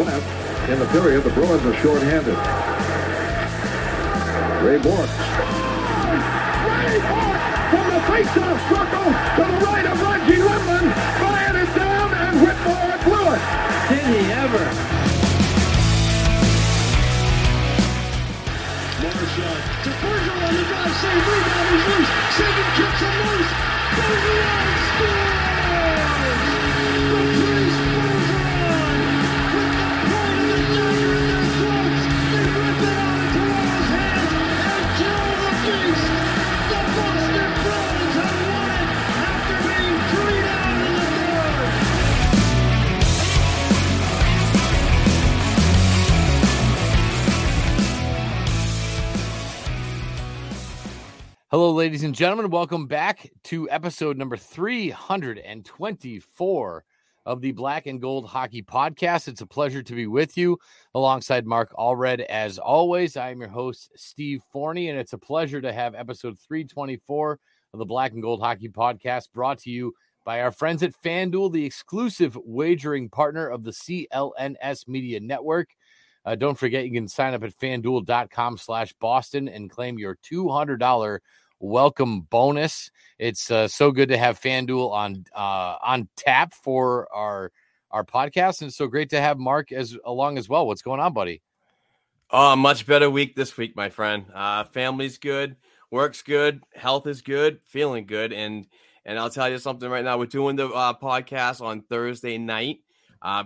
Left in the period, the Bruins are shorthanded. Ray Bork. Ray Bork from the face-off circle to the right of Reggie Whitman. Fired it down and Whitmore blew it. Did he ever? Marchand to Bergeron on the drive, save, rebound is loose. Sagan kicks him loose. Bergeron scores! Hello, ladies and gentlemen. Welcome back to episode number 324 of the Black and Gold Hockey Podcast. It's a pleasure to be with you alongside Mark Allred. As always, I am your host, Steve Forni, and it's a pleasure to have episode 324 of the Black and Gold Hockey Podcast brought to you by our friends at FanDuel, the exclusive wagering partner of the CLNS Media Network. Don't forget, you can sign up at fanduel.com/Boston and claim your $200 welcome bonus. It's so good to have FanDuel on tap for our podcast, and it's so great to have Mark along as well. What's going on, buddy? Oh, much better week this week, my friend. Family's good, work's good, health is good, feeling good, and I'll tell you something right now. We're doing the podcast on Thursday night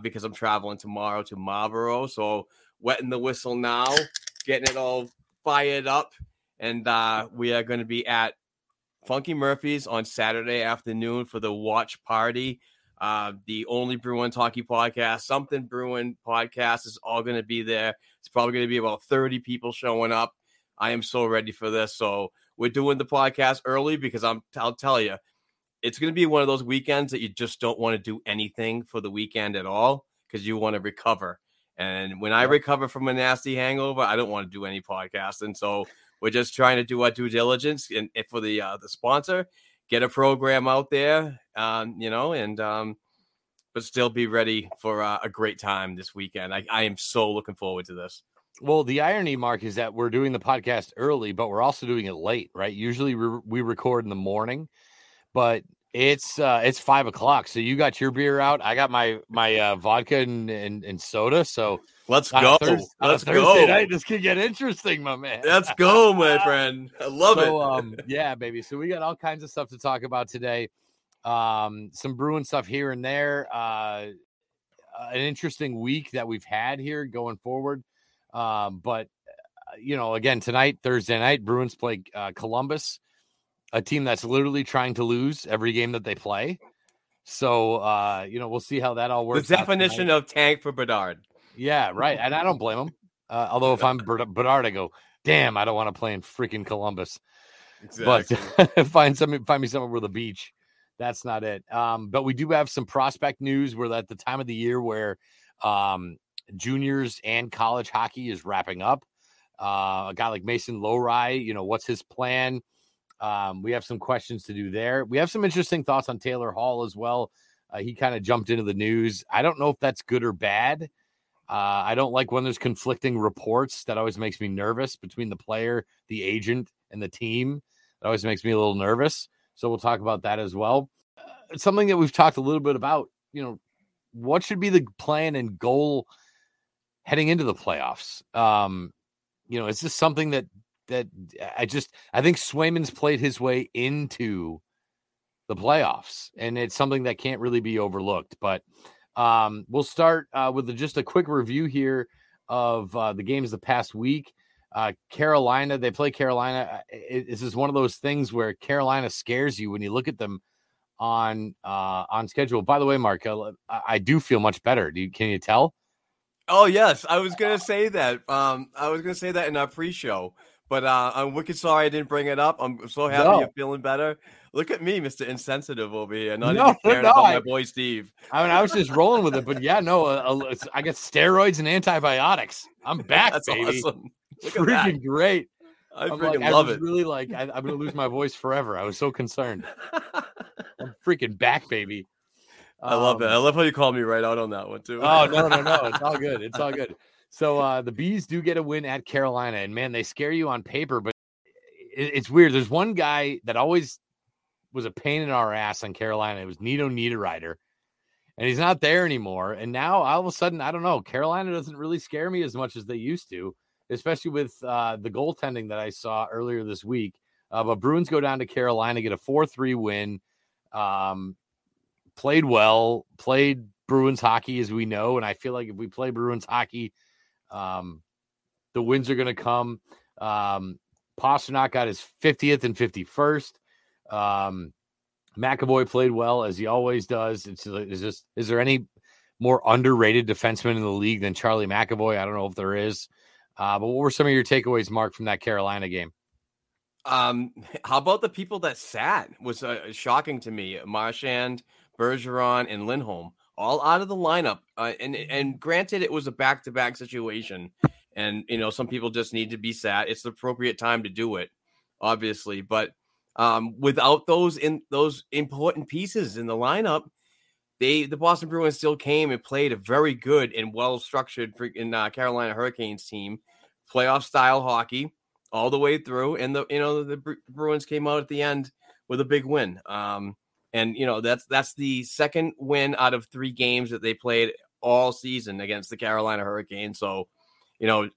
because I'm traveling tomorrow to Marlboro, so wetting the whistle now, getting it all fired up. And we are going to be at Funky Murphy's on Saturday afternoon for the watch party. The only Bruin Hockey Podcast, Something Bruin Podcast, is all going to be there. It's probably going to be about 30 people showing up. I am so ready for this. So we're doing the podcast early because I'll tell you, it's going to be one of those weekends that you just don't want to do anything for the weekend at all because you want to recover. And when I recover from a nasty hangover, I don't want to do any podcast. And so we're just trying to do our due diligence and for the sponsor, get a program out there, but still be ready for a great time this weekend. I am so looking forward to this. Well, the irony, Mark, is that we're doing the podcast early, but we're also doing it late, right? Usually we record in the morning, but It's 5 o'clock, so you got your beer out. I got my vodka and soda. So let's go. Let's go. Night, this could get interesting, my man. Let's go, my friend. I love it. Yeah, baby. So we got all kinds of stuff to talk about today. Some brewing stuff here and there. An interesting week that we've had here going forward. But you know, again, tonight, Thursday night, Bruins play Columbus. A team that's literally trying to lose every game that they play. So, you know, we'll see how that all works. The definition of tank for Bedard. Yeah, right. And I don't blame him. Although if I'm Bedard, I go, damn, I don't want to play in freaking Columbus. Exactly. But find me somewhere with a beach. That's not it. But we do have some prospect news. We're at the time of the year where juniors and college hockey is wrapping up. A guy like Mason Lowry, you know, what's his plan? We have some questions to do there. We have some interesting thoughts on Taylor Hall as well. He kind of jumped into the news. I don't know if that's good or bad. I don't like when there's conflicting reports. That always makes me nervous between the player, the agent, and the team. That always makes me a little nervous. So we'll talk about that as well. Something that we've talked a little bit about, you know, what should be the plan and goal heading into the playoffs? You know, is this something that I think Swayman's played his way into the playoffs, and it's something that can't really be overlooked. But we'll start with just a quick review here of the games the past week. Carolina, they play Carolina. This is one of those things where Carolina scares you when you look at them on schedule. By the way, Mark, I do feel much better. Can you tell? Oh, yes. I was going to say that. I was going to say that in our pre-show. But I'm wicked sorry I didn't bring it up. I'm so happy you're feeling better. Look at me, Mr. Insensitive over here. Not even caring about my boy Steve. I mean, I was just rolling with it. But, yeah, no, I got steroids and antibiotics. I'm back, that's baby. Awesome. Look freaking at that. Great. I love it. Really, I'm going to lose my voice forever. I was so concerned. I'm freaking back, baby. I love it. I love how you called me right out on that one, too. Oh, no. It's all good. It's all good. So the Bees do get a win at Carolina, and man, they scare you on paper, but it's weird. There's one guy that always was a pain in our ass on Carolina. It was Nito Niederreiter, and he's not there anymore. And now all of a sudden, I don't know, Carolina doesn't really scare me as much as they used to, especially with the goaltending that I saw earlier this week. But Bruins go down to Carolina, get a 4-3 win, played well, played Bruins hockey as we know. And I feel like if we play Bruins hockey, the wins are going to come. Pastrnak got his 50th and 51st. McAvoy played well as he always does. Is there any more underrated defenseman in the league than Charlie McAvoy? I don't know if there is, but what were some of your takeaways, Mark, from that Carolina game? How about the people that sat was shocking to me. Marchand, Bergeron, and Lindholm. All out of the lineup, and granted, it was a back-to-back situation, and you know some people just need to be sat. It's the appropriate time to do it, obviously. But without those important pieces in the lineup, the Boston Bruins still came and played a very good and well-structured Carolina Hurricanes team, playoff-style hockey all the way through, and the Bruins came out at the end with a big win. And, you know, that's the second win out of three games that they played all season against the Carolina Hurricanes. So, you know,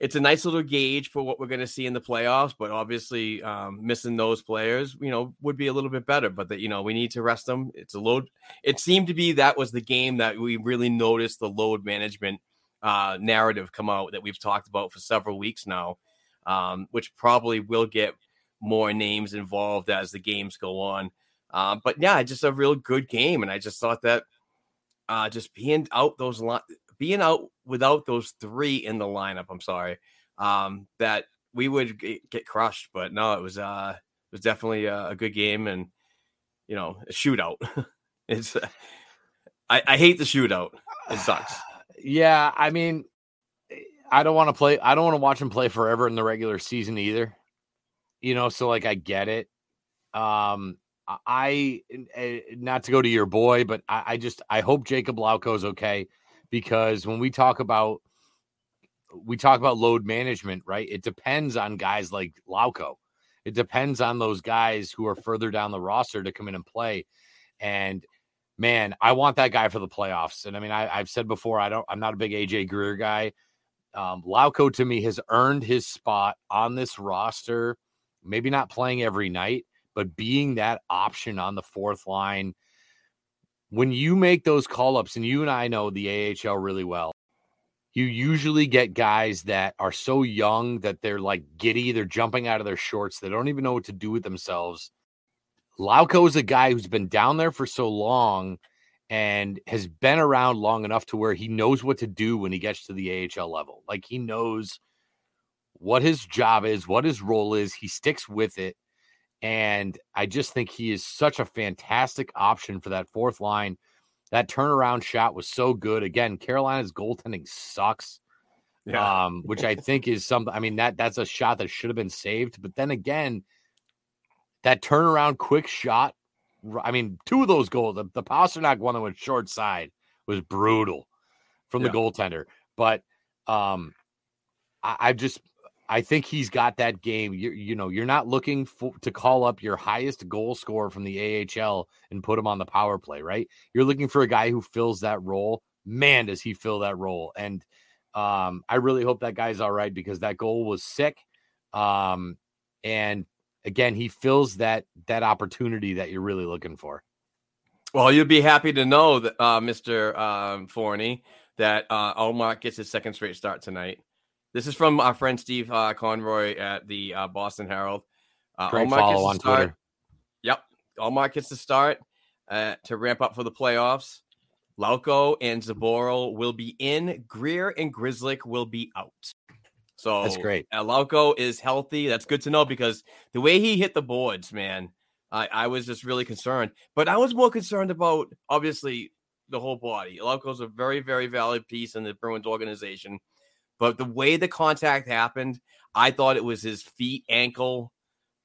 it's a nice little gauge for what we're going to see in the playoffs. But obviously missing those players, you know, would be a little bit better. But, you know, we need to rest them. It's a load. It seemed to be that was the game that we really noticed the load management narrative come out that we've talked about for several weeks now, which probably will get more names involved as the games go on. But yeah, just a real good game, and I just thought that just being out without those three in the lineup, I'm sorry, that we would get crushed. But no, it was definitely a good game, and you know, a shootout. It's I hate the shootout. It sucks. Yeah, I mean, I don't want to play. I don't want to watch them play forever in the regular season either. You know, so like I get it. Not to go to your boy, but I hope Jacob Lauko is okay, because when we talk about load management, right? It depends on guys like Lauko. it depends on those guys who are further down the roster to come in and play. And man, I want that guy for the playoffs. And I mean, I've said before, I'm not a big AJ Greer guy. Lauko to me has earned his spot on this roster, maybe not playing every night, but being that option on the fourth line. When you make those call-ups, and you and I know the AHL really well, you usually get guys that are so young that they're like giddy. They're jumping out of their shorts. They don't even know what to do with themselves. Lauko is a guy who's been down there for so long and has been around long enough to where he knows what to do when he gets to the AHL level. Like, he knows what his job is, what his role is. He sticks with it. And I just think he is such a fantastic option for that fourth line. That turnaround shot was so good. Again, Carolina's goaltending sucks, yeah. Which I think is something. I mean, that's a shot that should have been saved. But then again, that turnaround quick shot. I mean, two of those goals, the Pastrnak one that went short side was brutal from the goaltender. But I think he's got that game. You're not looking to call up your highest goal scorer from the AHL and put him on the power play, right? You're looking for a guy who fills that role. Man, does he fill that role. And I really hope that guy's all right, because that goal was sick. And again, he fills that opportunity that you're really looking for. Well, you'd be happy to know that Mr. Forni, that Omar gets his second straight start tonight. This is from our friend Steve Conroy at the Boston Herald. Great follow on Twitter. Yep. Omar gets the start to ramp up for the playoffs. Lauko and Zboril will be in. Greer and Grzelcyk will be out. So that's great. Lauko is healthy. That's good to know, because the way he hit the boards, man, I was just really concerned. But I was more concerned about, obviously, the whole body. Lauko's a very, very valid piece in the Bruins organization. But the way the contact happened, I thought it was his feet, ankle,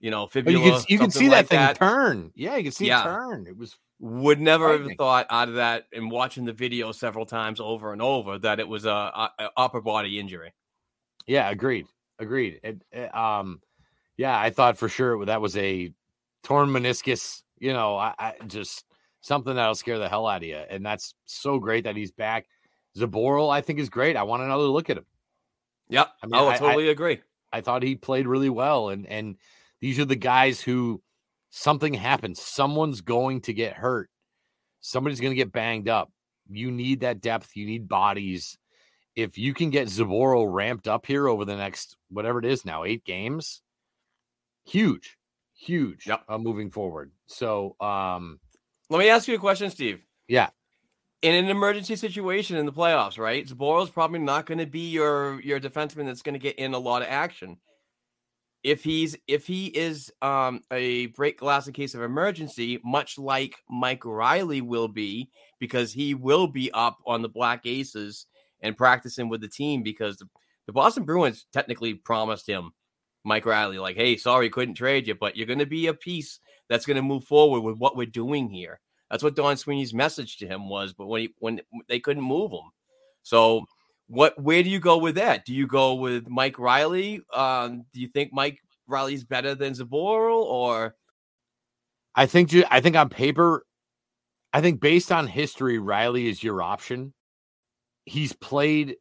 fibula. You can see like that thing turn. Yeah, you can see it turn. It was would never have thought out of that, and watching the video several times over and over, that it was a upper body injury. Yeah, agreed. Yeah, I thought for sure that was a torn meniscus. I just something that'll scare the hell out of you, and that's so great that he's back. Zboril, I think, is great. I want another look at him. Yep. I mean, I totally agree. I thought he played really well. And these are the guys who something happens. Someone's going to get hurt. Somebody's going to get banged up. You need that depth. You need bodies. If you can get Zboril ramped up here over the next, whatever it is now, 8 games, huge moving forward. So let me ask you a question, Steve. Yeah. In an emergency situation in the playoffs, right? Zboril's probably not going to be your defenseman that's going to get in a lot of action. If he is a break glass in case of emergency, much like Mike Reilly will be, because he will be up on the Black Aces and practicing with the team, because the Boston Bruins technically promised him, Mike Reilly, like, hey, sorry, couldn't trade you, but you're going to be a piece that's going to move forward with what we're doing here. That's what Don Sweeney's message to him was, but when they couldn't move him. So where do you go with that? Do you go with Mike Reilly? Do you think Mike Reilly's better than Zboril? Or I think on paper, I think based on history, Reilly is your option. He's played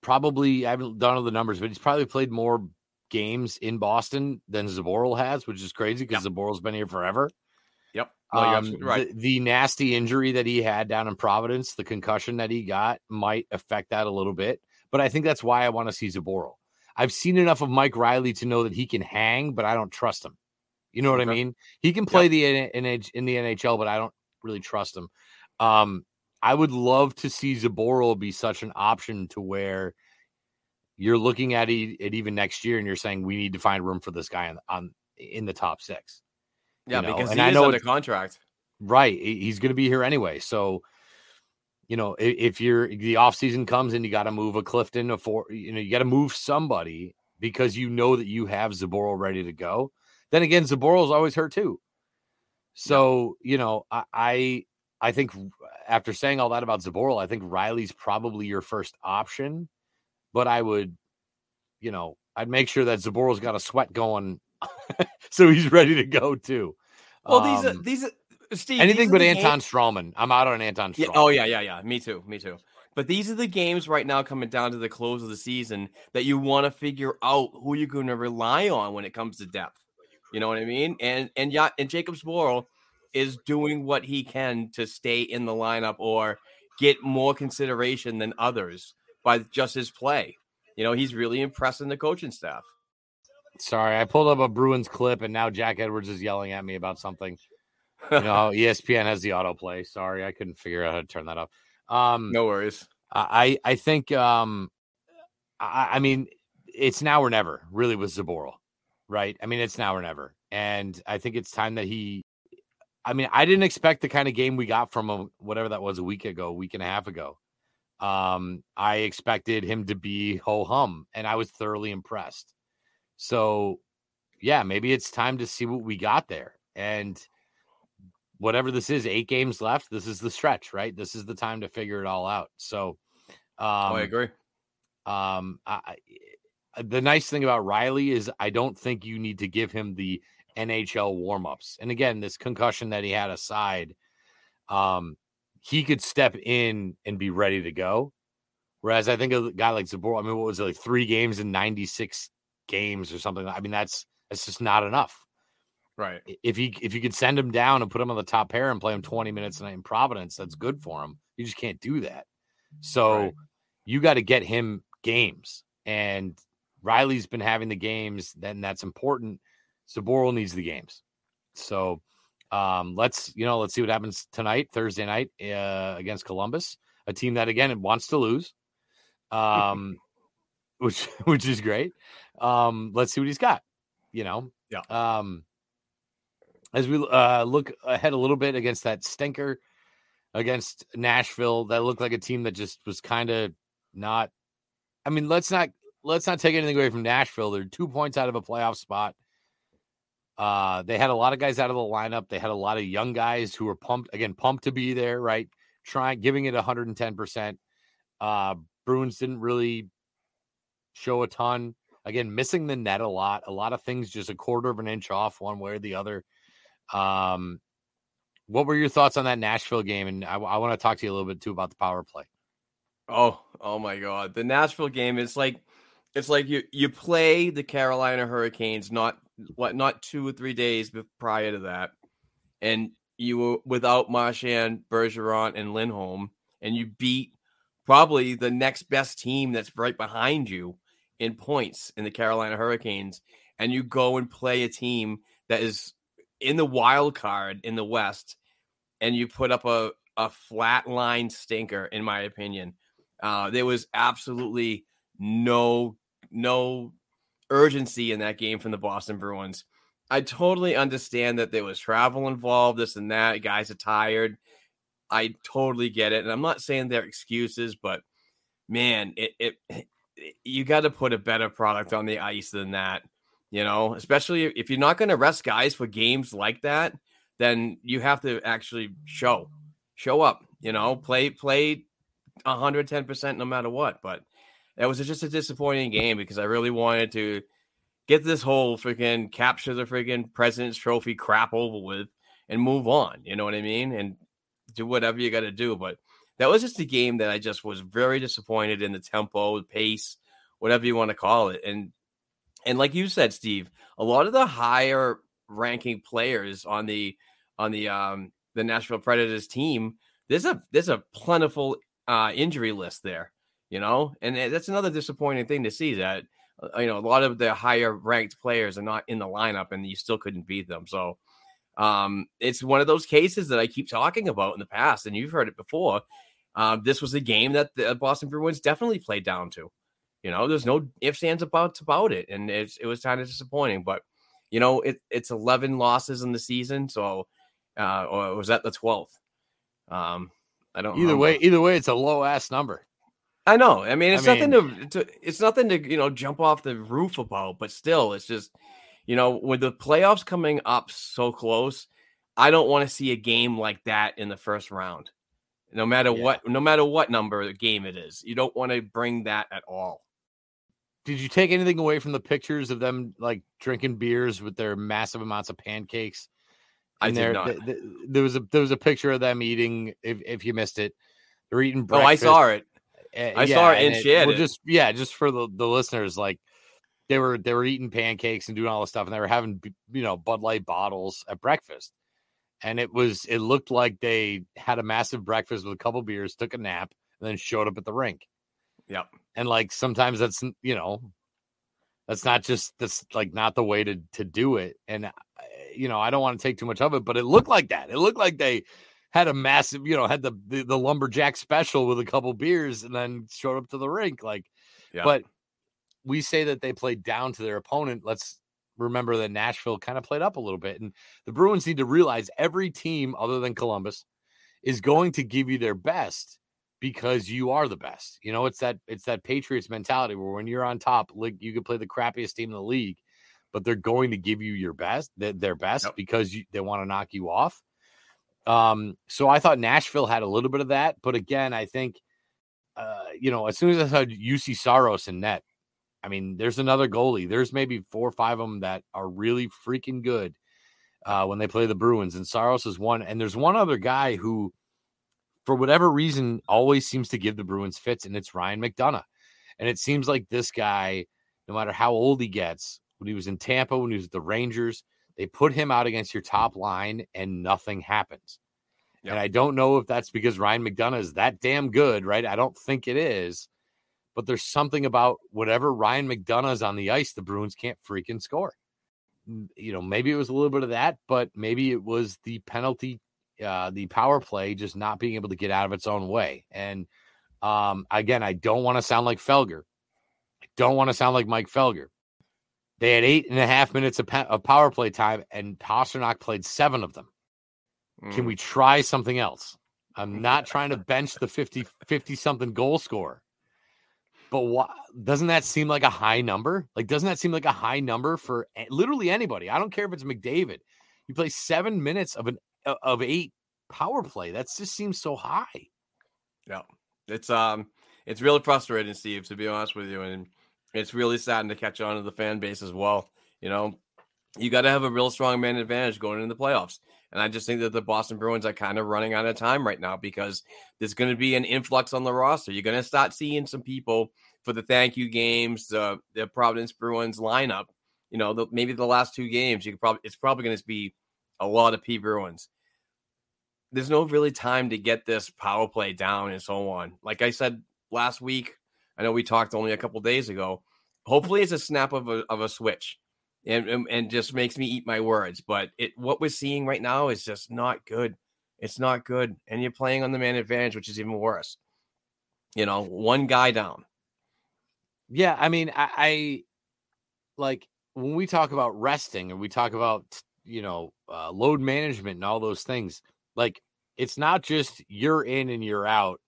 probably, I haven't done all the numbers, but he's probably played more games in Boston than Zboril has, which is crazy because Zboral's been here forever. No, you're absolutely right. The nasty injury that he had down in Providence, the concussion that he got, might affect that a little bit. But I think that's why I want to see Zboril. I've seen enough of Mike Reilly to know that he can hang, but I don't trust him. You know what I mean? He can play in the NHL, but I don't really trust him. I would love to see Zboril be such an option to where you're looking at it even next year and you're saying we need to find room for this guy in the top 6. Yeah, because he is under contract. Right. He's going to be here anyway. So, if the offseason comes and you got to move a Clifton, you got to move somebody because you know that you have Zboril ready to go. Then again, Zboril's always hurt too. So, I think after saying all that about Zboril, I think Reilly's probably your first option. But I'd make sure that Zboril's got a sweat going so he's ready to go too. Well, Steve, anything but Anton Strawman. I'm out on Anton Strawman. Yeah, yeah. Me too. But these are the games right now coming down to the close of the season that you want to figure out who you're going to rely on when it comes to depth. You know what I mean? And Jakub Zboril is doing what he can to stay in the lineup or get more consideration than others by just his play. You know, he's really impressing the coaching staff. Sorry, I pulled up a Bruins clip, and now Jack Edwards is yelling at me about something. You know, ESPN has the autoplay. Sorry, I couldn't figure out how to turn that off. No worries. I think, I mean, it's now or never, really, with Zboril, right? I mean, it's now or never. And I think it's time that he – I mean, I didn't expect the kind of game we got from whatever that was a week and a half ago. I expected him to be ho-hum, and I was thoroughly impressed. So, yeah, maybe it's time to see what we got there. And – whatever this is, 8 games left, this is the stretch, right? This is the time to figure it all out. So I agree. The nice thing about Reilly is I don't think you need to give him the NHL warmups. And again, this concussion that he had aside, he could step in and be ready to go. Whereas I think a guy like Zboril, I mean, what was it, like 3 games in 96 games or something? I mean, that's just not enough. Right. If you could send him down and put him on the top pair and play him 20 minutes in Providence, that's good for him. You just can't do that. So You got to get him games. And Riley's been having the games, then that's important. Zboril needs the games. So let's see what happens tonight, Thursday night, against Columbus, a team that again wants to lose. Which is great. Let's see what he's got, you know. Yeah. As we look ahead a little bit against that stinker against Nashville, that looked like a team that just was kind of not. I mean, let's not take anything away from Nashville. They're 2 points out of a playoff spot. They had a lot of guys out of the lineup. They had a lot of young guys who were pumped to be there, right? Giving it 110%. Bruins didn't really show a ton. Again, missing the net a lot of things, just a quarter of an inch off one way or the other. What were your thoughts on that Nashville game? And I want to talk to you a little bit too about the power play. Oh my God. The Nashville game is like you play the Carolina Hurricanes, not 2 or 3 days prior to that. And you were without Marchand, Bergeron, and Lindholm, and you beat probably the next best team that's right behind you in points in the Carolina Hurricanes. And you go and play a team that is in the wild card in the West, and you put up a flat line stinker, in my opinion. There was absolutely no urgency in that game from the Boston Bruins. I totally understand that there was travel involved, this and that. Guys are tired. I totally get it. And I'm not saying they're excuses, but man, you got to put a better product on the ice than that. You know, especially if you're not going to rest guys for games like that, then you have to actually show up, you know, play 110% no matter what. But that was just a disappointing game because I really wanted to get this whole freaking capture the freaking President's Trophy crap over with and move on. You know what I mean? And do whatever you got to do. But that was just a game that I just was very disappointed in the tempo, the pace, whatever you want to call it. And like you said, Steve, a lot of the higher ranking players on the Nashville Predators team, there's a plentiful injury list there, you know, and that's another disappointing thing to see that, you know, a lot of the higher ranked players are not in the lineup and you still couldn't beat them. So it's one of those cases that I keep talking about in the past, and you've heard it before. This was a game that the Boston Bruins definitely played down to. You know, there's no ifs, ands, buts about it. And it was kind of disappointing. But, you know, it's 11 losses in the season. So, or was that the 12th? I don't know. Either way, it's a low-ass number. I know. I mean, it's nothing to, you know, jump off the roof about. But still, it's just, you know, with the playoffs coming up so close, I don't want to see a game like that in the first round. No matter what number of game it is. You don't want to bring that at all. Did you take anything away from the pictures of them like drinking beers with their massive amounts of pancakes? And I did not. There was a picture of them eating. If you missed it, they're eating breakfast. Oh, I saw it. I saw it and shared it. Just for the listeners, like they were eating pancakes and doing all this stuff, and they were having Bud Light bottles at breakfast, and it looked like they had a massive breakfast with a couple beers, took a nap, and then showed up at the rink. Yep. And like sometimes that's that's not the way to do it. And I don't want to take too much of it, but it looked like that. It looked like they had a massive, had the lumberjack special with a couple beers and then showed up to the rink. Like, yeah. But we say that they played down to their opponent. Let's remember that Nashville kind of played up a little bit, and the Bruins need to realize every team other than Columbus is going to give you their best because you are the best. It's that Patriots mentality where when you're on top, like you could play the crappiest team in the league, but they're going to give you your best, their best, yep, because they want to knock you off. So I thought Nashville had a little bit of that. But again, I think, as soon as I saw UC Saros in net, I mean, there's another goalie. There's maybe 4 or 5 of them that are really freaking good when they play the Bruins. And Saros is one. And there's one other guy who, for whatever reason, always seems to give the Bruins fits, and it's Ryan McDonagh. And it seems like this guy, no matter how old he gets, when he was in Tampa, when he was at the Rangers, they put him out against your top line and nothing happens. Yep. And I don't know if that's because Ryan McDonagh is that damn good, right? I don't think it is, but there's something about whatever Ryan McDonagh is on the ice, the Bruins can't freaking score. Maybe it was a little bit of that, but maybe it was the penalty, the power play, just not being able to get out of its own way. And again, I don't want to sound like Felger. I don't want to sound like Mike Felger. They had 8.5 minutes of power play time, and Pastrnak played 7 of them. Can we try something else? I'm not trying to bench the 50-something goal scorer. But doesn't that seem like a high number? Like, doesn't that seem like a high number for literally anybody? I don't care if it's McDavid. You play 7 minutes of 8 power play. That just seems so high. Yeah. It's really frustrating, Steve, to be honest with you. And it's really starting to catch on to the fan base as well. You got to have a real strong man advantage going into the playoffs. And I just think that the Boston Bruins are kind of running out of time right now because there's going to be an influx on the roster. You're going to start seeing some people for the thank you games, the Providence Bruins lineup. Maybe the last 2 games, it's probably going to be a lot of P Bruins. There's no really time to get this power play down and so on. Like I said last week, I know we talked only a couple days ago. Hopefully it's a snap of a switch and just makes me eat my words. But what we're seeing right now is just not good. It's not good. And you're playing on the man advantage, which is even worse. 1 guy down. Yeah, I mean, I like when we talk about resting and we talk about, load management and all those things, like it's not just you're in and you're out.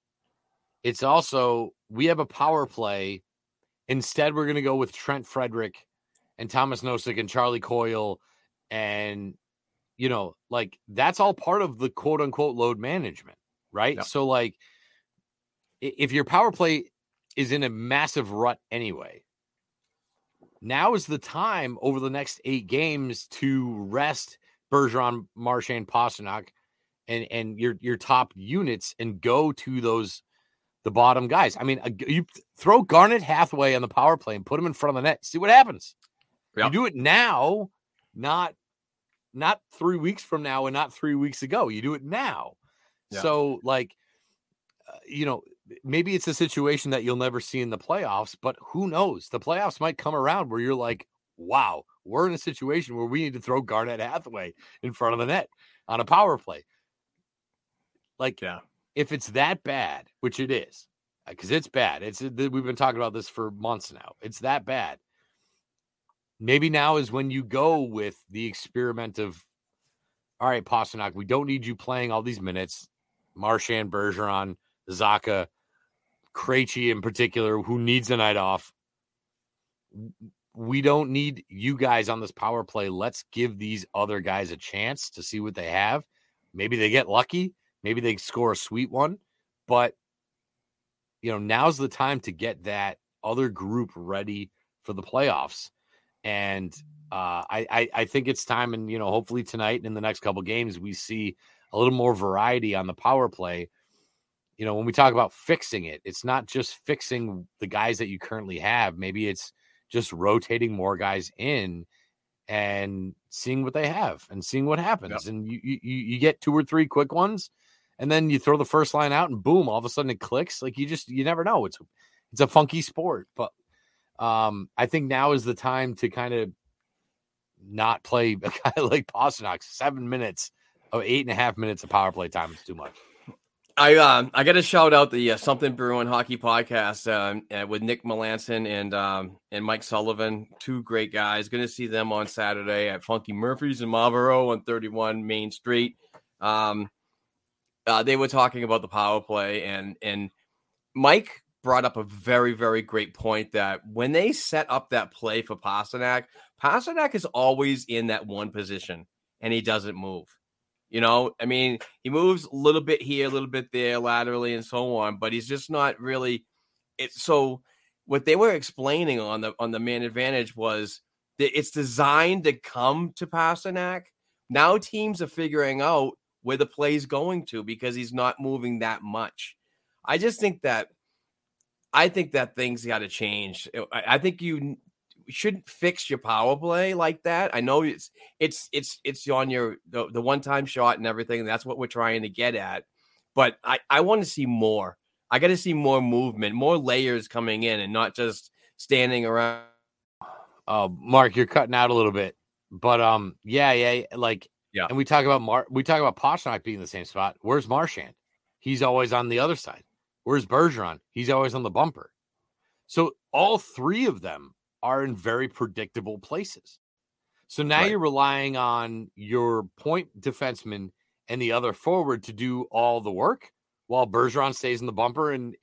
It's also we have a power play. Instead, we're going to go with Trent Frederic and Thomas Nosek and Charlie Coyle. And, that's all part of the quote unquote load management, right? Yep. So, like, if your power play is in a massive rut anyway, now is the time over the next 8 games to rest Bergeron, Marchand, Pastrnak, and your top units and go to the bottom guys. I mean, you throw Garnet Hathaway on the power play and put him in front of the net. See what happens. Yep. You do it now, not 3 weeks from now and not 3 weeks ago. You do it now. Yeah. So, maybe it's a situation that you'll never see in the playoffs, but who knows? The playoffs might come around where you're like, wow, we're in a situation where we need to throw Garnet Hathaway in front of the net on a power play. Like, yeah. If it's that bad, which it is, because it's bad. We've been talking about this for months now. It's that bad. Maybe now is when you go with the experiment of, all right, Pastrnak, we don't need you playing all these minutes. Marchand, Bergeron, Zaka, Krejci in particular, who needs a night off. We don't need you guys on this power play. Let's give these other guys a chance to see what they have. Maybe they get lucky. Maybe they score a sweet one, but now's the time to get that other group ready for the playoffs. And I think it's time. And, you know, hopefully tonight and in the next couple of games, we see a little more variety on the power play. You know, when we talk about fixing it, it's not just fixing the guys that you currently have. Maybe it's just rotating more guys in and seeing what they have and seeing what happens. Yep. And you get two or three quick ones, and then you throw the first line out and boom, all of a sudden it clicks. Like you never know. It's a funky sport, but I think now is the time to kind of not play a guy like Pastrnak. 8.5 minutes of power play time is too much. I got to shout out the Something Brewing Hockey Podcast with Nick Melanson and Mike Sullivan, two great guys. Going to see them on Saturday at Funky Murphy's in Marlboro on 31 Main Street. They were talking about the power play, and Mike brought up a very, very great point that when they set up that play for Pastrnak, Pastrnak is always in that one position, and he doesn't move. You know, I mean, he moves a little bit here, a little bit there, laterally, and so on. But he's just not really it. So what they were explaining on the man advantage was that it's designed to come to Pastrnak. Now teams are figuring out where the play's going to because he's not moving that much. I just think that things got to change. I think you shouldn't fix your power play like that. I know it's on your the one-time shot and everything, and that's what we're trying to get at, but I want to see more. I got to see more movement, more layers coming in, and not just standing around. Mark, you're cutting out a little bit, but yeah. And we talk about Pastrnak being in the same spot. Where's Marchand? He's always on the other side. Where's Bergeron? He's always on the bumper. So all three of them are in very predictable places. So now you're relying on your point defenseman and the other forward to do all the work while Bergeron stays in the bumper. And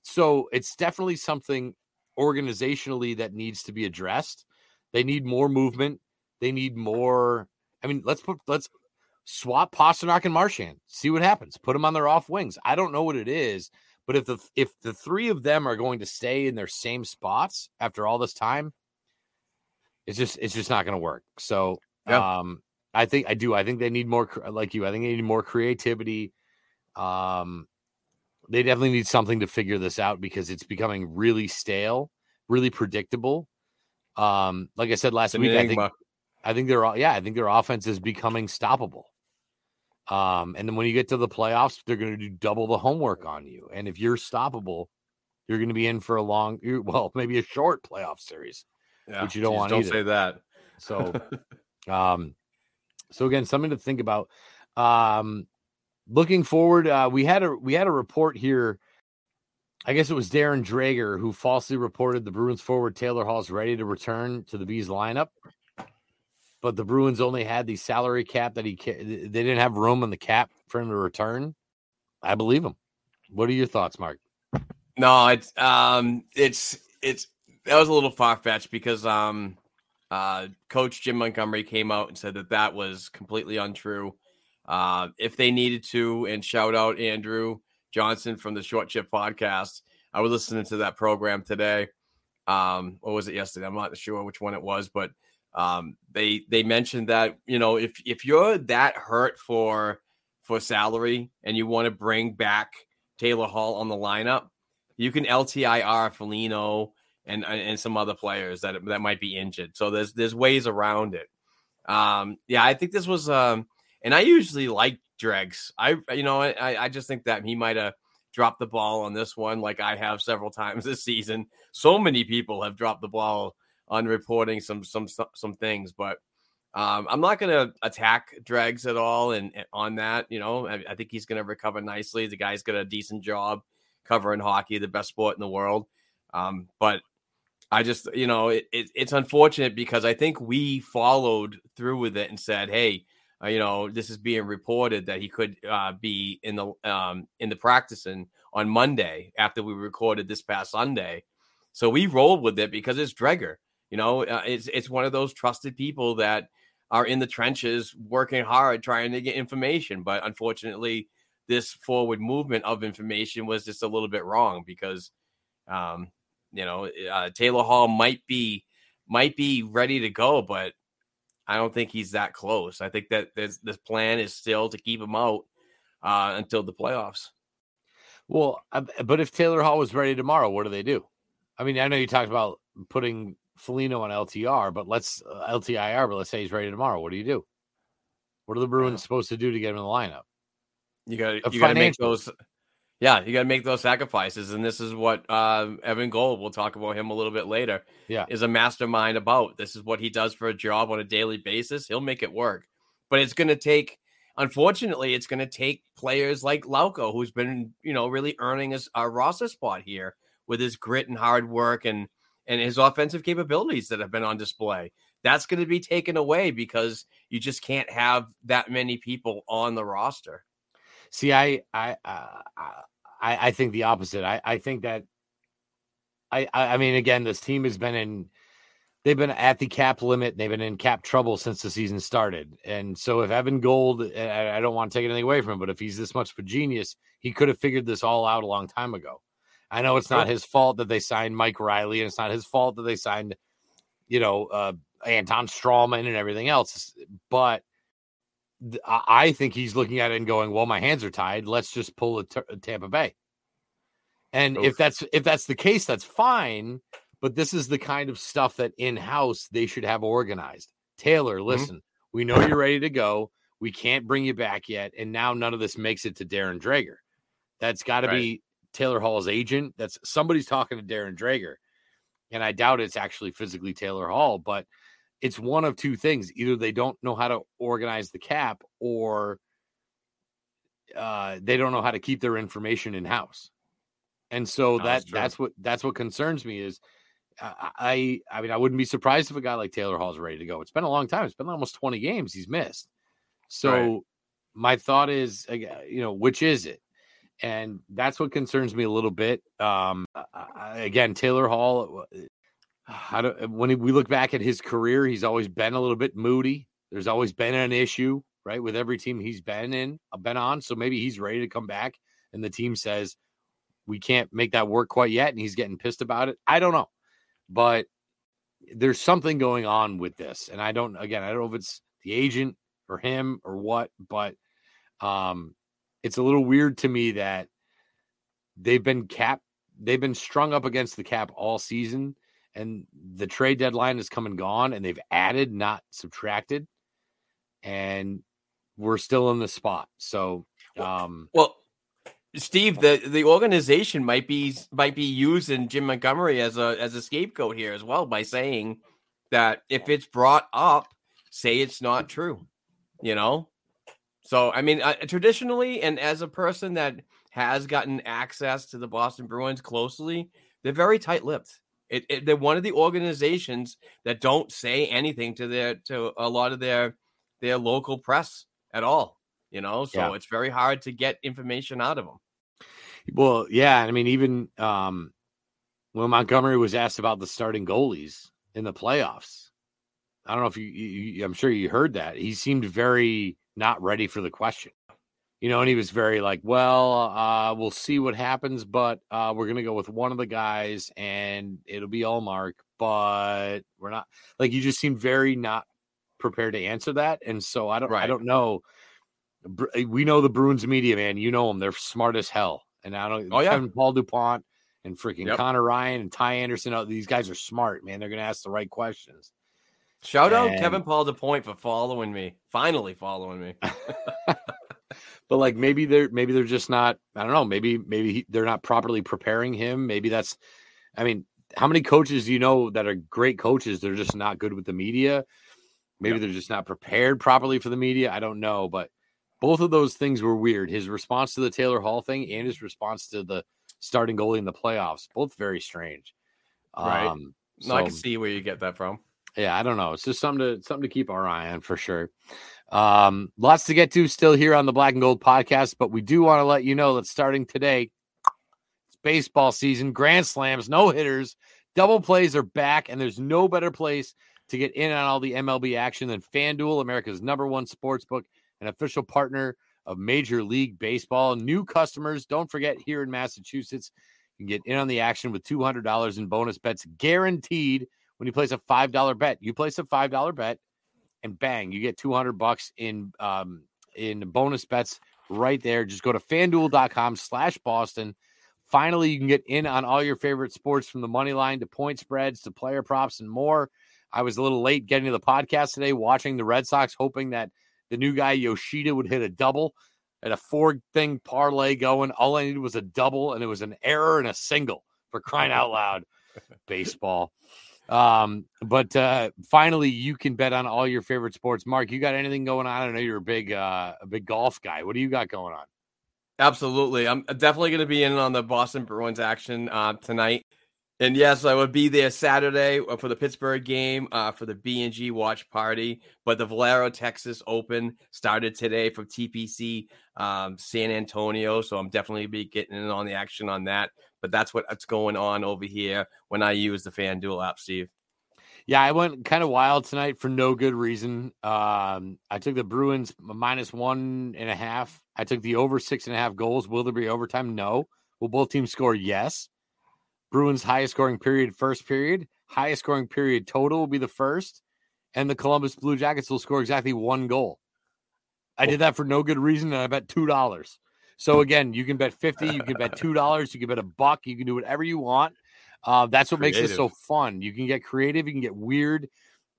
so it's definitely something organizationally that needs to be addressed. They need more movement. They need more. I mean, let's swap Pastrnak and Marchand, see what happens, put them on their off wings. I don't know what it is. But if the three of them are going to stay in their same spots after all this time, it's just not going to work. So yeah. I think they need more, like you. I think they need more creativity. They definitely need something to figure this out because it's becoming really stale, really predictable. Like I said last week, I think their offense is becoming stoppable. And then when you get to the playoffs, they're going to do double the homework on you. And if you're stoppable, you're going to be in for a long, well, maybe a short playoff series, which you don't want to either. Don't say that. So, so again, something to think about. Looking forward, we had a report here. I guess it was Darren Dreger who falsely reported the Bruins forward Taylor Hall's ready to return to the Bees lineup. But the Bruins only had the salary cap that they didn't have room in the cap for him to return. I believe him. What are your thoughts, Mark? No, it's that was a little far-fetched because Coach Jim Montgomery came out and said that was completely untrue. If they needed to, and shout out Andrew Johnson from the Short Chip podcast. I was listening to that program today. Or was it yesterday? I'm not sure which one it was, but they mentioned that, you know, if you're that hurt for salary and you want to bring back Taylor Hall on the lineup, you can LTIR Foligno and some other players that might be injured. So there's ways around it. I think this was and I usually like Dregs. I just think that he might have dropped the ball on this one, like I have several times this season. So many people have dropped the ball on reporting some things, but I'm not going to attack Dregs at all. And on that, you know, I think he's going to recover nicely. The guy's got a decent job covering hockey, the best sport in the world. But I just, you know, it's unfortunate because I think we followed through with it and said, hey, you know, this is being reported that he could be in the practicing on Monday after we recorded this past Sunday. So we rolled with it because it's Dreger. You know, it's one of those trusted people that are in the trenches working hard trying to get information. But unfortunately, this forward movement of information was just a little bit wrong because you know, Taylor Hall might be ready to go, but I don't think he's that close. I think that this plan is still to keep him out until the playoffs. Well, but if Taylor Hall was ready tomorrow, what do they do? I mean, I know you talked about putting Foligno on LTIR, but let's say he's ready tomorrow. What do you do? What are the Bruins supposed to do to get him in the lineup? You got to make those. Yeah, you got to make those sacrifices, and this is what Evan Gold, we'll talk about him a little bit later, is a mastermind about. This is what he does for a job on a daily basis. He'll make it work. But it's going to take, unfortunately, it's going to take players like Lauko, who's been, you know, really earning a roster spot here with his grit and hard work and his offensive capabilities that have been on display. That's going to be taken away because you just can't have that many people on the roster. See, I think the opposite. I think that I mean, again, this team has been they've been at the cap limit. And they've been in cap trouble since the season started. And so if Evan Gold, I don't want to take anything away from him, but if he's this much of a genius, he could have figured this all out a long time ago. I know it's not his fault that they signed Mike Reilly, and it's not his fault that they signed, you know, Anton Strawman and everything else. But I think he's looking at it and going, well, my hands are tied. Let's just pull a Tampa Bay. And if that's the case, that's fine. But this is the kind of stuff that in-house they should have organized. Taylor, listen, we know you're ready to go. We can't bring you back yet. And now none of this makes it to Darren Dreger. That's got to be Taylor Hall's agent. That's somebody's talking to Darren Dreger. And I doubt it's actually physically Taylor Hall, but it's one of two things. Either they don't know how to organize the cap, or they don't know how to keep their information in-house. And so that's what concerns me is I mean, I wouldn't be surprised if a guy like Taylor Hall is ready to go. It's been a long time. It's been almost 20 games he's missed. So my thought is, you know, which is it? And that's what concerns me a little bit. Again, Taylor Hall, when we look back at his career, he's always been a little bit moody. There's always been an issue, right, with every team he's been on. So maybe he's ready to come back, and the team says, we can't make that work quite yet, and he's getting pissed about it. I don't know. But there's something going on with this, and I don't know if it's the agent or him or what, but it's a little weird to me that they've been strung up against the cap all season, and the trade deadline has come and gone, and they've added, not subtracted, and we're still in the spot. So, Steve, the organization might be using Jim Montgomery as a scapegoat here as well by saying that if it's brought up, say it's not true, you know? So, I mean, traditionally, and as a person that has gotten access to the Boston Bruins closely, they're very tight-lipped. They're one of the organizations that don't say anything to a lot of their local press at all, you know? So it's very hard to get information out of them. Well, yeah. I mean, even when Montgomery was asked about the starting goalies in the playoffs, I don't know if you I'm sure you heard that. He seemed very not ready for the question, you know, and he was very like, well, we'll see what happens, but we're going to go with one of the guys and it'll be Allmark, but we're not like, you just seemed very not prepared to answer that. And so I don't know. We know the Bruins media, man, you know them. They're smart as hell. And I don't, Kevin Paul DuPont and freaking Connor Ryan and Ty Anderson. These guys are smart, man. They're going to ask the right questions. Shout out Kevin Paul DuPont for finally following me. But like, maybe they're just not, I don't know. Maybe they're not properly preparing him. Maybe that's, I mean, how many coaches do you know that are great coaches? They're just not good with the media. Maybe they're just not prepared properly for the media. I don't know, but both of those things were weird. His response to the Taylor Hall thing and his response to the starting goalie in the playoffs, both very strange. Right. So I can see where you get that from. Yeah, I don't know. It's just something to keep our eye on for sure. Lots to get to still here on the Black and Gold podcast, but we do want to let you know that starting today, it's baseball season, grand slams, no hitters, double plays are back, and there's no better place to get in on all the MLB action than FanDuel, America's #1 sportsbook, an official partner of Major League Baseball. New customers, don't forget, here in Massachusetts, You can get in on the action with $200 in bonus bets guaranteed when you place a $5 bet. You place a $5 bet and bang, you get $200 in bonus bets right there. Just go to FanDuel.com/Boston. Finally, you can get in on all your favorite sports, from the money line to point spreads to player props and more. I was a little late getting to the podcast today, watching the Red Sox, hoping that the new guy Yoshida would hit a double. At a 4-thing parlay going, all I needed was a double, and it was an error and a single, for crying out loud. Baseball. But finally, you can bet on all your favorite sports. Mark, you got anything going on? I know you're a big golf guy. What do you got going on? Absolutely. I'm definitely going to be in on the Boston Bruins action tonight. And yes, I would be there Saturday for the Pittsburgh game, for the B&G watch party. But the Valero, Texas Open started today from TPC San Antonio. So I'm definitely be getting in on the action on that. But that's what's going on over here when I use the FanDuel app, Steve. Yeah, I went kind of wild tonight for no good reason. I took the Bruins -1.5. I took the over 6.5 goals. Will there be overtime? No. Will both teams score? Yes. Bruins highest scoring period, first period. Highest scoring period total will be the first. And the Columbus Blue Jackets will score exactly one goal. I did that for no good reason, and I bet $2. So, again, you can bet $50. You can bet $2. You can bet $1. You can do whatever you want. That's what makes this so fun. You can get creative. You can get weird.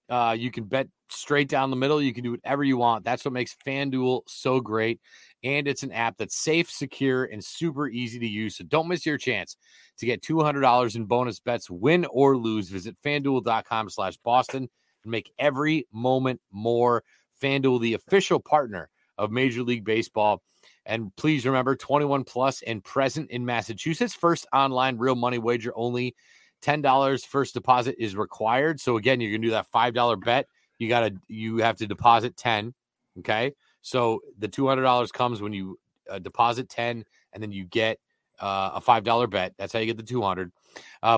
You can bet straight down the middle. You can do whatever you want. That's what makes FanDuel so great. And it's an app that's safe, secure, and super easy to use. So don't miss your chance to get $200 in bonus bets, win or lose. Visit FanDuel.com/Boston and make every moment more. FanDuel, the official partner of Major League Baseball. And please remember, 21 plus and present in Massachusetts. First online real money wager only. $10 first deposit is required. So again, you're going to do that $5 bet. You have to deposit 10. Okay. So the $200 comes when you deposit 10, and then you get a $5 bet. That's how you get the 200.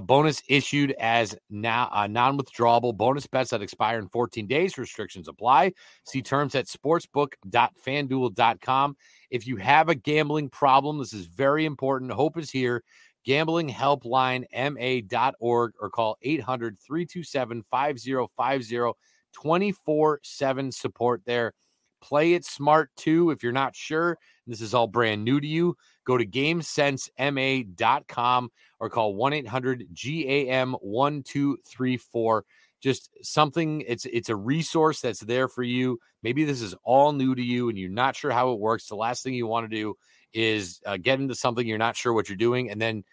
Bonus issued as now non-withdrawable bonus bets that expire in 14 days. Restrictions apply. See terms at sportsbook.fanduel.com. If you have a gambling problem, this is very important. Hope is here. Gambling helpline ma.org or call 800-327-5050. 24/7 support there. Play it smart, too. If you're not sure, this is all brand new to you, go to GameSenseMA.com or call 1-800-GAM-1234. Just something, it's a resource that's there for you. Maybe this is all new to you and you're not sure how it works. The last thing you want to do is get into something you're not sure what you're doing and then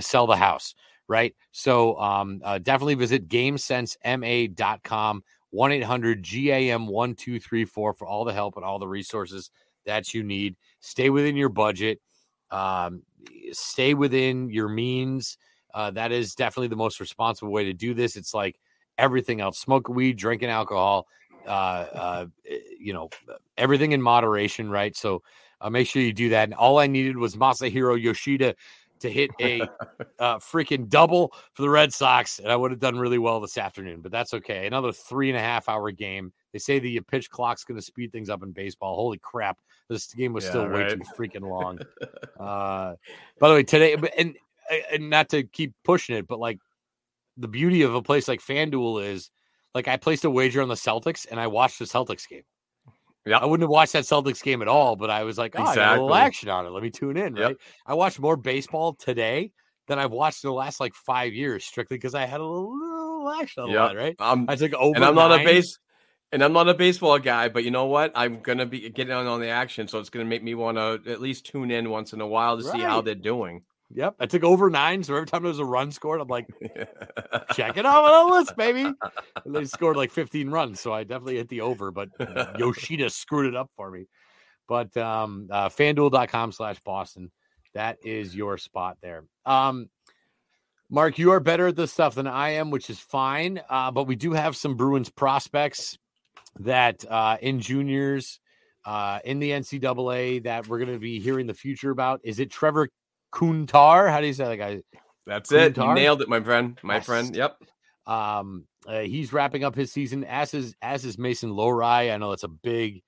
sell the house, right? So definitely visit GameSenseMA.com. 1-800-GAM-1234 for all the help and all the resources that you need. Stay within your budget. Stay within your means. That is definitely the most responsible way to do this. It's like everything else. Smoking weed, drinking alcohol, everything in moderation, right? So make sure you do that. And all I needed was Masahiro Yoshida to hit a freaking double for the Red Sox, and I would have done really well this afternoon, but that's okay. Another 3.5-hour game. They say the pitch clock's going to speed things up in baseball. Holy crap. This game was still way too freaking long. By the way, today, and not to keep pushing it, but like the beauty of a place like FanDuel is like I placed a wager on the Celtics and I watched the Celtics game. Yeah, I wouldn't have watched that Celtics game at all, but I was like, I got a little action on it. Let me tune in, right? Yep. I watched more baseball today than I've watched in the last, 5 years, strictly because I had a little action on the line, right? I took over and I'm not a baseball guy, but you know what? I'm going to be getting on the action, so it's going to make me want to at least tune in once in a while to see how they're doing. Yep, I took over 9, so every time there was a run scored, I'm like, check it out on the list, baby. And they scored 15 runs, so I definitely hit the over, but Yoshida screwed it up for me. But FanDuel.com/Boston, that is your spot there. Mark, you are better at this stuff than I am, which is fine, but we do have some Bruins prospects that in juniors, in the NCAA, that we're going to be hearing the future about. Is it Trevor Kuntar? How do you say that guy? That's Kuntar? It. You nailed it, my friend. My friend. Yep. He's wrapping up his season, as is Mason Lowry. I know that's a big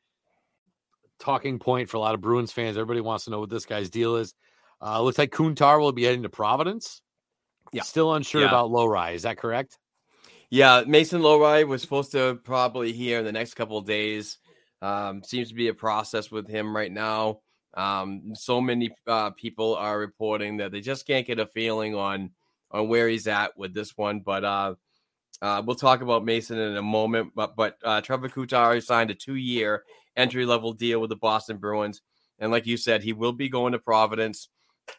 talking point for a lot of Bruins fans. Everybody wants to know what this guy's deal is. Looks like Kuntar will be heading to Providence. Yeah. Still unsure about Lowry. Is that correct? Yeah, Mason Lowry was supposed to probably hear in the next couple of days. Seems to be a process with him right now. So many people are reporting that they just can't get a feeling on where he's at with this one. But we'll talk about Mason in a moment. But Trevor Kuntar signed a 2-year entry-level deal with the Boston Bruins. And like you said, he will be going to Providence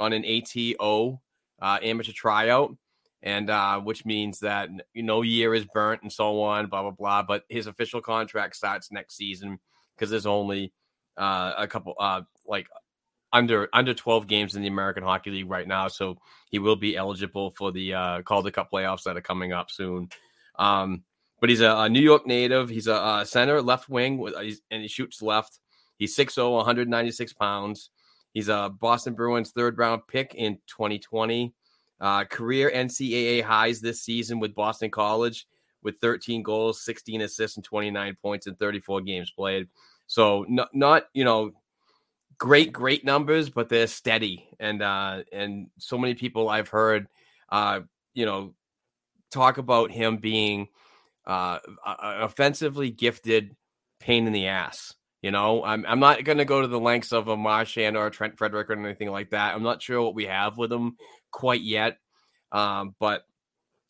on an ATO amateur tryout, and which means that no year is burnt and so on, blah, blah, blah. But his official contract starts next season because there's only a couple, under 12 games in the American Hockey League right now. So he will be eligible for the Calder Cup playoffs that are coming up soon. But he's a New York native. He's a center, left wing, and he shoots left. He's 6'0", 196 pounds. He's a Boston Bruins third-round pick in 2020. Career NCAA highs this season with Boston College with 13 goals, 16 assists, and 29 points in 34 games played. So not great numbers, but they're steady. And so many people I've heard, talk about him being an offensively gifted pain in the ass. You know, I'm not going to go to the lengths of a Marchand or a Trent Frederic or anything like that. I'm not sure what we have with him quite yet, but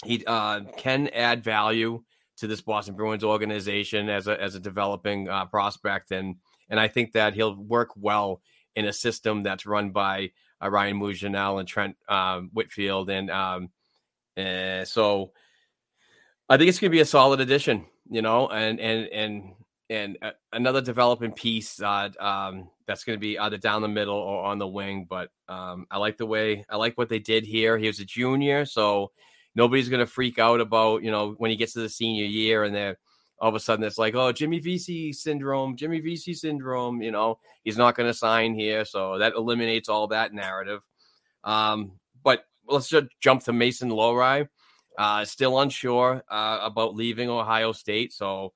he can add value to this Boston Bruins organization as a developing prospect, and I think that he'll work well in a system that's run by Ryan Muginel and Trent Whitfield, and so I think it's going to be a solid addition. And another developing piece that's going to be either down the middle or on the wing. But I like what they did here. He was a junior, so nobody's going to freak out about, when he gets to the senior year and they're all of a sudden it's like, oh, Jimmy VC syndrome, he's not going to sign here. So that eliminates all that narrative. But let's just jump to Mason Lowry. Still unsure about leaving Ohio State. So,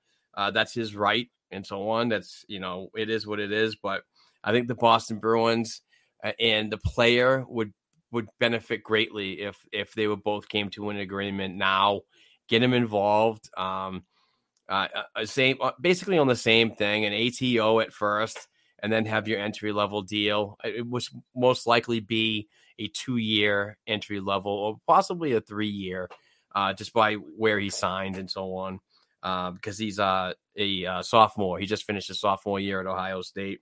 that's his right and so on. That's, it is what it is. But I think the Boston Bruins and the player would benefit greatly if they would both came to an agreement now, get him involved. Basically on the same thing, an ATO at first, and then have your entry level deal. It would most likely be a 2-year entry level or possibly a 3-year, just by where he signed and so on. Because he's a sophomore. He just finished his sophomore year at Ohio State.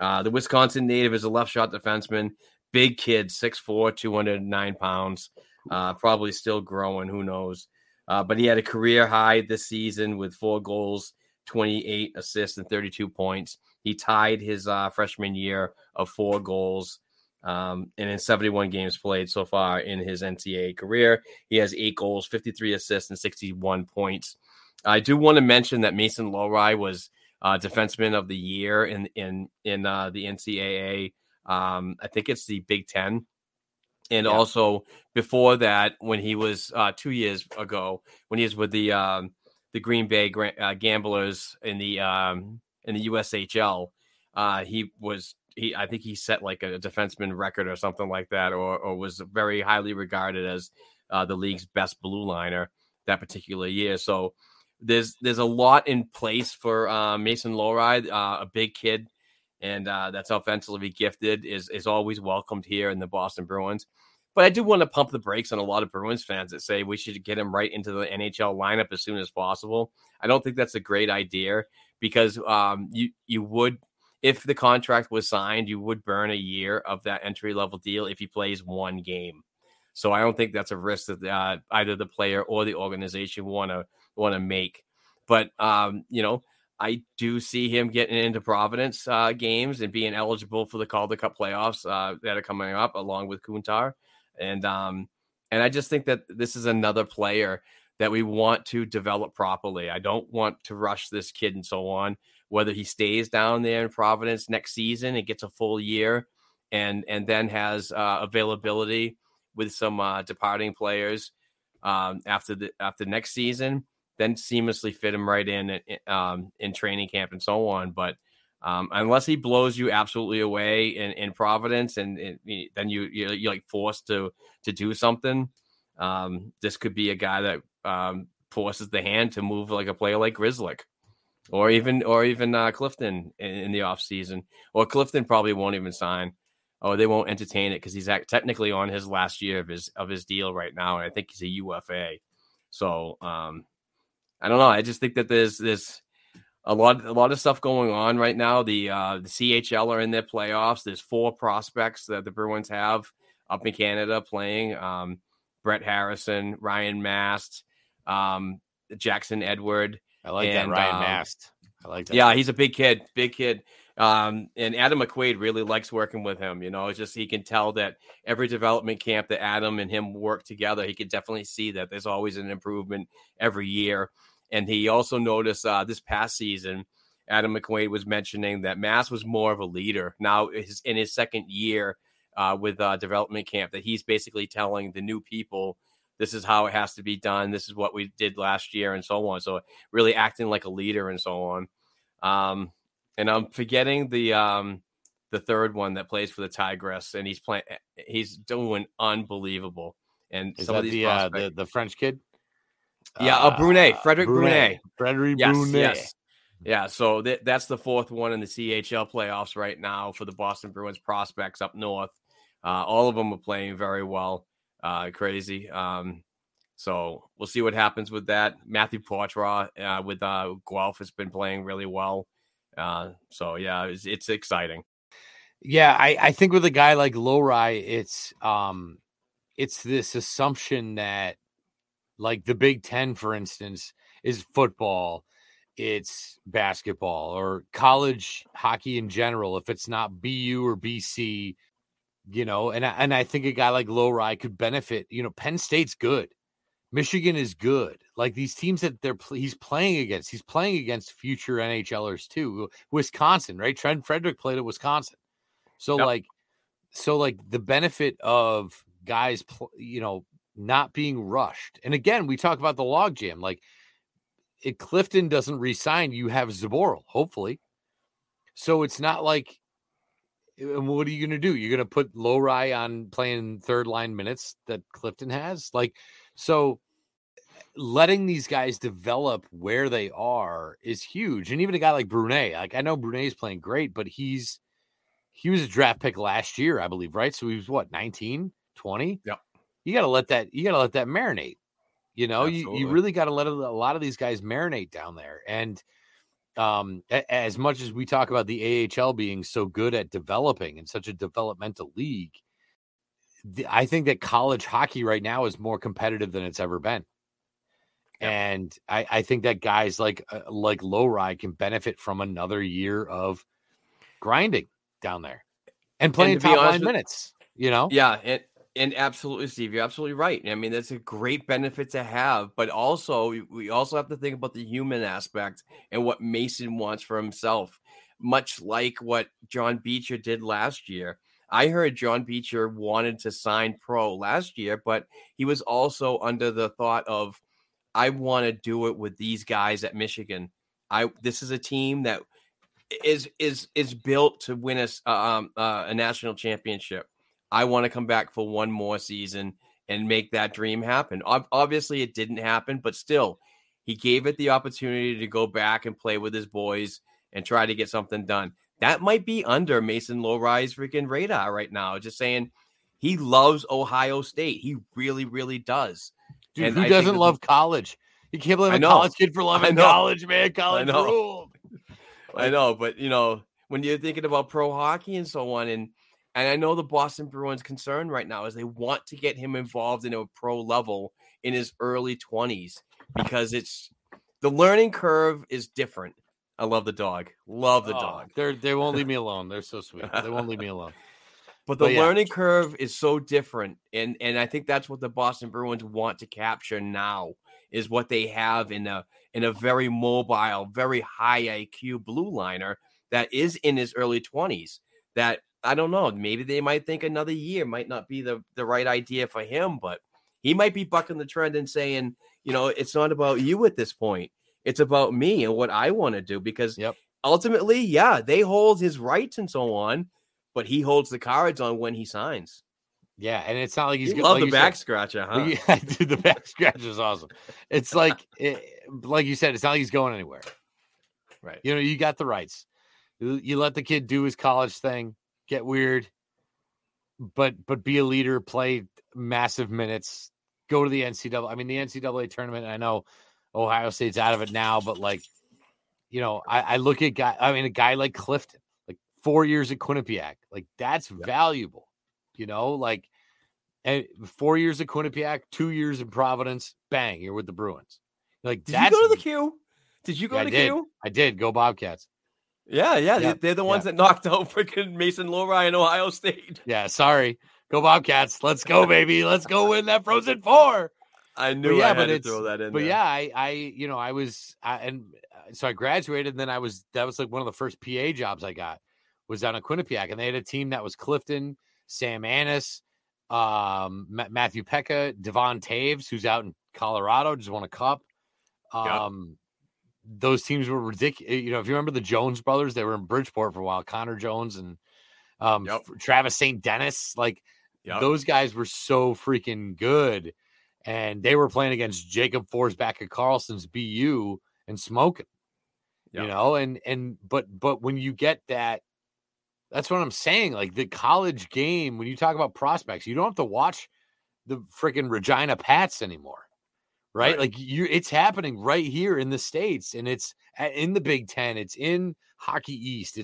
The Wisconsin native is a left shot defenseman. Big kid, 6'4", 209 pounds. Probably still growing, who knows. But he had a career high this season with 4 goals, 28 assists, and 32 points. He tied his freshman year of 4 goals. And in 71 games played so far in his NCAA career, he has 8 goals, 53 assists, and 61 points. I do want to mention that Mason Lowry was defenseman of the year in the NCAA. I think it's the Big Ten. And also before that, when he was 2 years ago, when he was with the Green Bay Gamblers in the USHL, I think he set like a defenseman record or something like that, or was very highly regarded as the league's best blue liner that particular year. So, there's a lot in place for Mason Lowry, a big kid, and that's offensively gifted, is always welcomed here in the Boston Bruins. But I do want to pump the brakes on a lot of Bruins fans that say we should get him right into the NHL lineup as soon as possible. I don't think that's a great idea because you would, if the contract was signed, you would burn a year of that entry-level deal if he plays one game. So I don't think that's a risk that either the player or the organization want to make. But, I do see him getting into Providence games and being eligible for the Calder Cup playoffs that are coming up along with Kuntar. And I just think that this is another player that we want to develop properly. I don't want to rush this kid and so on, whether he stays down there in Providence next season and gets a full year and then has availability with some departing players after next season, then seamlessly fit him right in training camp and so on. But Unless he blows you absolutely away in Providence, and then you're like forced to do something. This could be a guy that forces the hand to move like a player like Grzelcyk, or even Clifton in the off season. Or Clifton probably won't even sign, or they won't entertain it because he's technically on his last year of his deal right now, and I think he's a UFA. So I don't know. I just think that there's a lot of stuff going on right now. The CHL are in their playoffs. There's 4 prospects that the Bruins have up in Canada playing: Brett Harrison, Ryan Mast, Jackson Edward. I like that Ryan Mast. I like that. Yeah, he's a big kid. And Adam McQuaid really likes working with him. You know, it's just, he can tell that every development camp that Adam and him work together, he could definitely see that there's always an improvement every year. And he also noticed this past season, Adam McQuaid was mentioning that Mast was more of a leader. Now, in his second year with development camp, that he's basically telling the new people, this is how it has to be done. This is what we did last year, and so on. So really acting like a leader and so on. And I'm forgetting the third one that plays for the Tigress, and he's doing unbelievable. And is some that of these the French kid? Yeah, Brunet, Frederic Brunet. Frederic Brunet. Yes. Yeah, so that's the 4th one in the CHL playoffs right now for the Boston Bruins prospects up north. All of them are playing very well. Crazy. So we'll see what happens with that. Matthew Poitras with Guelph has been playing really well. So, yeah, it's exciting. Yeah, I think with a guy like Lowry, it's this assumption that, like, the Big Ten, for instance, is football, it's basketball, or college hockey in general. If it's not BU or BC, you know, and I think a guy like Lowry could benefit. You know, Penn State's good, Michigan is good. Like, these teams that he's playing against future NHLers too. Wisconsin, right? Trent Frederic played at Wisconsin, so yep. like the benefit of guys, you know, not being rushed. And again, we talk about the logjam. Like, if Clifton doesn't re-sign, you have Zboril, hopefully. So it's not like, what are you going to do? You're going to put Lowry on playing third line minutes that Clifton has? Like, so letting these guys develop where they are is huge. And even a guy like Brunet, like, I know Brunet's playing great, but he was a draft pick last year, I believe, right? So he was what, 19, 20? Yep. You got to let that marinate, you know. You really got to let a lot of these guys marinate down there. And as much as we talk about the AHL being so good at developing and such a developmental league, I think that college hockey right now is more competitive than it's ever been. Yep. And I think that guys like Lowry can benefit from another year of grinding down there and playing top line minutes, you know? Yeah. And absolutely, Steve, you're absolutely right. I mean, that's a great benefit to have, but also we also have to think about the human aspect and what Mason wants for himself, much like what John Beecher did last year. I heard John Beecher wanted to sign pro last year, but he was also under the thought of, I want to do it with these guys at Michigan. This is a team that is built to win a national championship. I want to come back for one more season and make that dream happen. Obviously, it didn't happen, but still, he gave it the opportunity to go back and play with his boys and try to get something done. That might be under Mason Lowry's freaking radar right now. Just saying, he loves Ohio State. He really, really does. Dude, and who doesn't love college? You can't blame a college kid for loving college, man. College rule. I know, but, you know, when you're thinking about pro hockey and so on, and I know the Boston Bruins' concern right now is they want to get him involved in a pro level in his early 20s because it's the learning curve is different. I love the dog. Love the dog. They won't leave me alone. They're so sweet. They won't leave me alone. But the learning curve is so different. And I think that's what the Boston Bruins want to capture now is what they have in a very mobile, very high IQ blue liner that is in his early 20s that, I don't know. Maybe they might think another year might not be the right idea for him, but he might be bucking the trend and saying, you know, it's not about you at this point. It's about me and what I want to do because ultimately, yeah, they hold his rights and so on, but he holds the cards on when he signs. Yeah, and it's not like he's going to love the back scratcher, huh? Yeah, dude, the back scratcher is awesome. It's like you said, it's not like he's going anywhere. Right. You know, you got the rights. You let the kid do his college thing, get weird, but be a leader, play massive minutes, go to the NCAA. I mean, the NCAA tournament, I know Ohio State's out of it now, but like, you know, I look at a guy like Clifton, like 4 years at Quinnipiac, like that's valuable, you know, like 4 years at Quinnipiac, 2 years in Providence, bang, you're with the Bruins. Like, did you go to the Q? Did you go to the Q? I did. Go Bobcats. Yeah. They're the ones that knocked out freaking Mason Lowry in Ohio State. Yeah, sorry. Go Bobcats. Let's go, baby. Let's go win that Frozen Four. I knew I had to throw that in. But there. So I graduated, and then that was like one of the first PA jobs I got was down at Quinnipiac, and they had a team that was Clifton, Sam Annis, Matthew Pekka, Devon Taves, who's out in Colorado, just won a cup. Those teams were ridiculous. You know, if you remember the Jones brothers, they were in Bridgeport for a while, Connor Jones and Travis St. Dennis. Like those guys were so freaking good. And they were playing against Jacob Forsback at Carlson's BU and smoking, you know, but when you get that, that's what I'm saying. Like the college game, when you talk about prospects, you don't have to watch the freaking Regina Pats anymore. Right? Like it's happening right here in the States, and it's in the Big Ten. It's in Hockey East.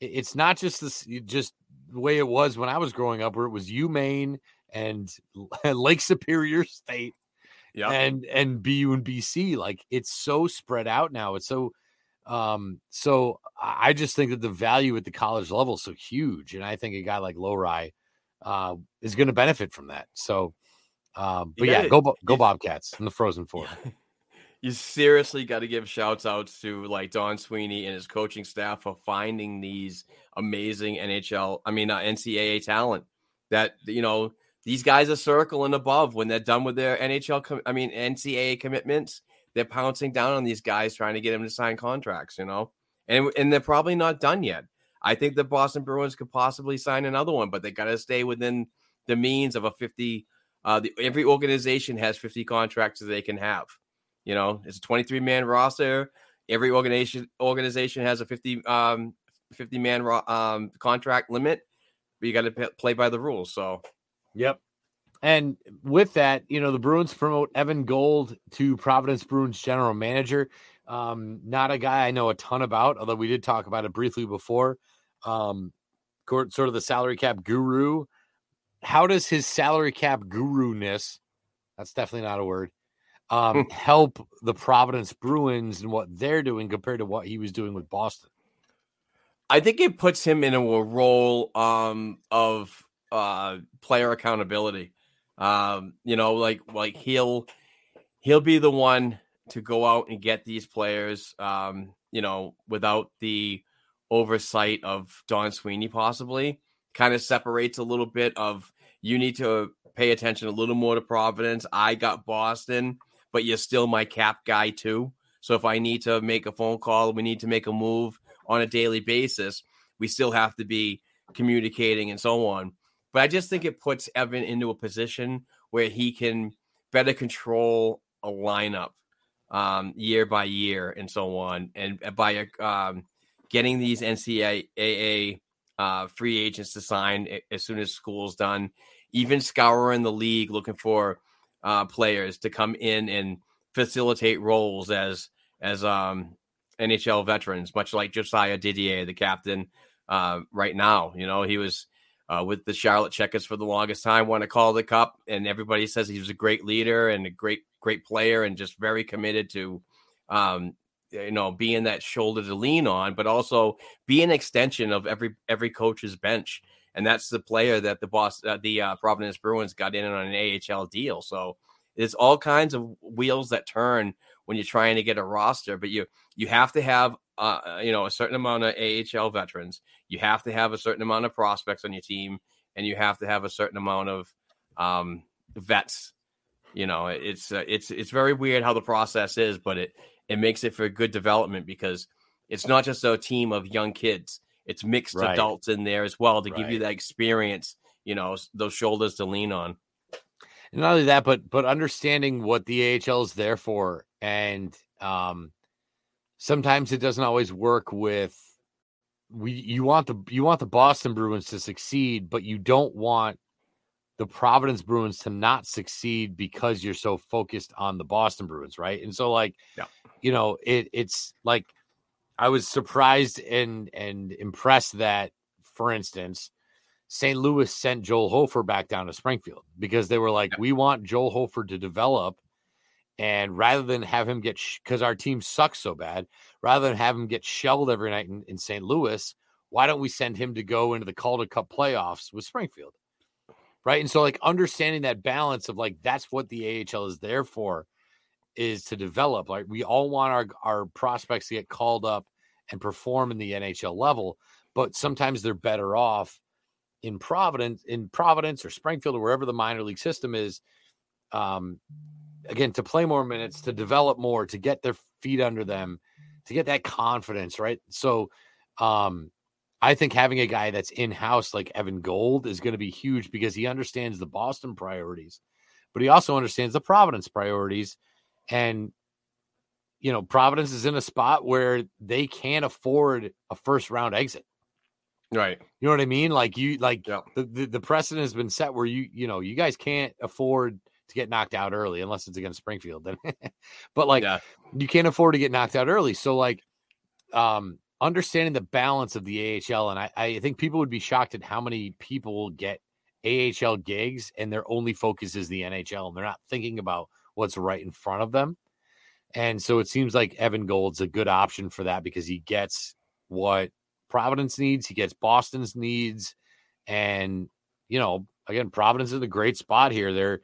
It's not just the way it was when I was growing up, where it was UMaine and Lake Superior State, and BU and BC. Like it's so spread out now. It's so so I just think that the value at the college level is so huge, and I think a guy like Lowry is going to benefit from that. So. Go Bobcats in the Frozen Four. You seriously got to give shouts outs to like Don Sweeney and his coaching staff for finding these amazing NCAA talent that, you know, these guys are circling above when they're done with their NCAA commitments. They're pouncing down on these guys, trying to get them to sign contracts, you know, and they're probably not done yet. I think the Boston Bruins could possibly sign another one, but they got to stay within the means of a 50. Every organization has 50 contracts that they can have. You know, it's a 23-man roster. Every organization has a 50-man contract limit, but you got to play by the rules. So, yep. And with that, you know, the Bruins promote Evan Gold to Providence Bruins general manager. Not a guy I know a ton about, although we did talk about it briefly before. Sort of the salary cap guru. How does his salary cap guru-ness, that's definitely not a word, help the Providence Bruins and what they're doing compared to what he was doing with Boston? I think it puts him in a role of player accountability. You know, like he'll be the one to go out and get these players, you know, without the oversight of Don Sweeney possibly. Kind of separates a little bit of you need to pay attention a little more to Providence. I got Boston, but you're still my cap guy too. So if I need to make a phone call, we need to make a move on a daily basis, we still have to be communicating and so on. But I just think it puts Evan into a position where he can better control a lineup year by year and so on. And by getting these NCAA free agents to sign as soon as school's done, even scouring the league looking for players to come in and facilitate roles as NHL veterans, much like Josiah Didier, the captain right now. You know, he was with the Charlotte Checkers for the longest time, won a Calder Cup, and everybody says he was a great leader and a great player and just very committed to you know, being that shoulder to lean on, but also be an extension of every coach's bench. And that's the player that the Providence Bruins got in on an AHL deal. So it's all kinds of wheels that turn when you're trying to get a roster, but you have to have, you know, a certain amount of AHL veterans. You have to have a certain amount of prospects on your team, and you have to have a certain amount of vets. You know, it's very weird how the process is, but it makes it for good development because It's not just a team of young kids. It's mixed adults in there as well to give you that experience, you know, those shoulders to lean on. And not only that, but understanding what the AHL is there for. And sometimes it doesn't always work with you want the Boston Bruins to succeed, but you don't want the Providence Bruins to not succeed because you're so focused on the Boston Bruins, right? And so like, you know, it's like I was surprised and impressed that, for instance, St. Louis sent Joel Hofer back down to Springfield because they were like, we want Joel Hofer to develop, and rather than have him get, because our team sucks so bad, rather than have him get shelled every night in St. Louis, why don't we send him to go into the Calder Cup playoffs with Springfield? Right. And so like understanding that balance of like, that's what the AHL is there for, is to develop. Like we all want our prospects to get called up and perform in the NHL level, but sometimes they're better off in Providence or Springfield or wherever the minor league system is, again, to play more minutes, to develop more, to get their feet under them, to get that confidence. Right. So, I think having a guy that's in-house like Evan Gold is going to be huge because he understands the Boston priorities, but he also understands the Providence priorities. And, you know, Providence is in a spot where they can't afford a first-round exit. Right. You know what I mean? Like the precedent has been set where you guys can't afford to get knocked out early unless it's against Springfield. But like you can't afford to get knocked out early. So like, understanding the balance of the AHL. And I think people would be shocked at how many people get AHL gigs and their only focus is the NHL and they're not thinking about what's right in front of them. And so it seems like Evan Gold's a good option for that because he gets what Providence needs. He gets Boston's needs. And, you know, again, Providence is in a great spot here. They're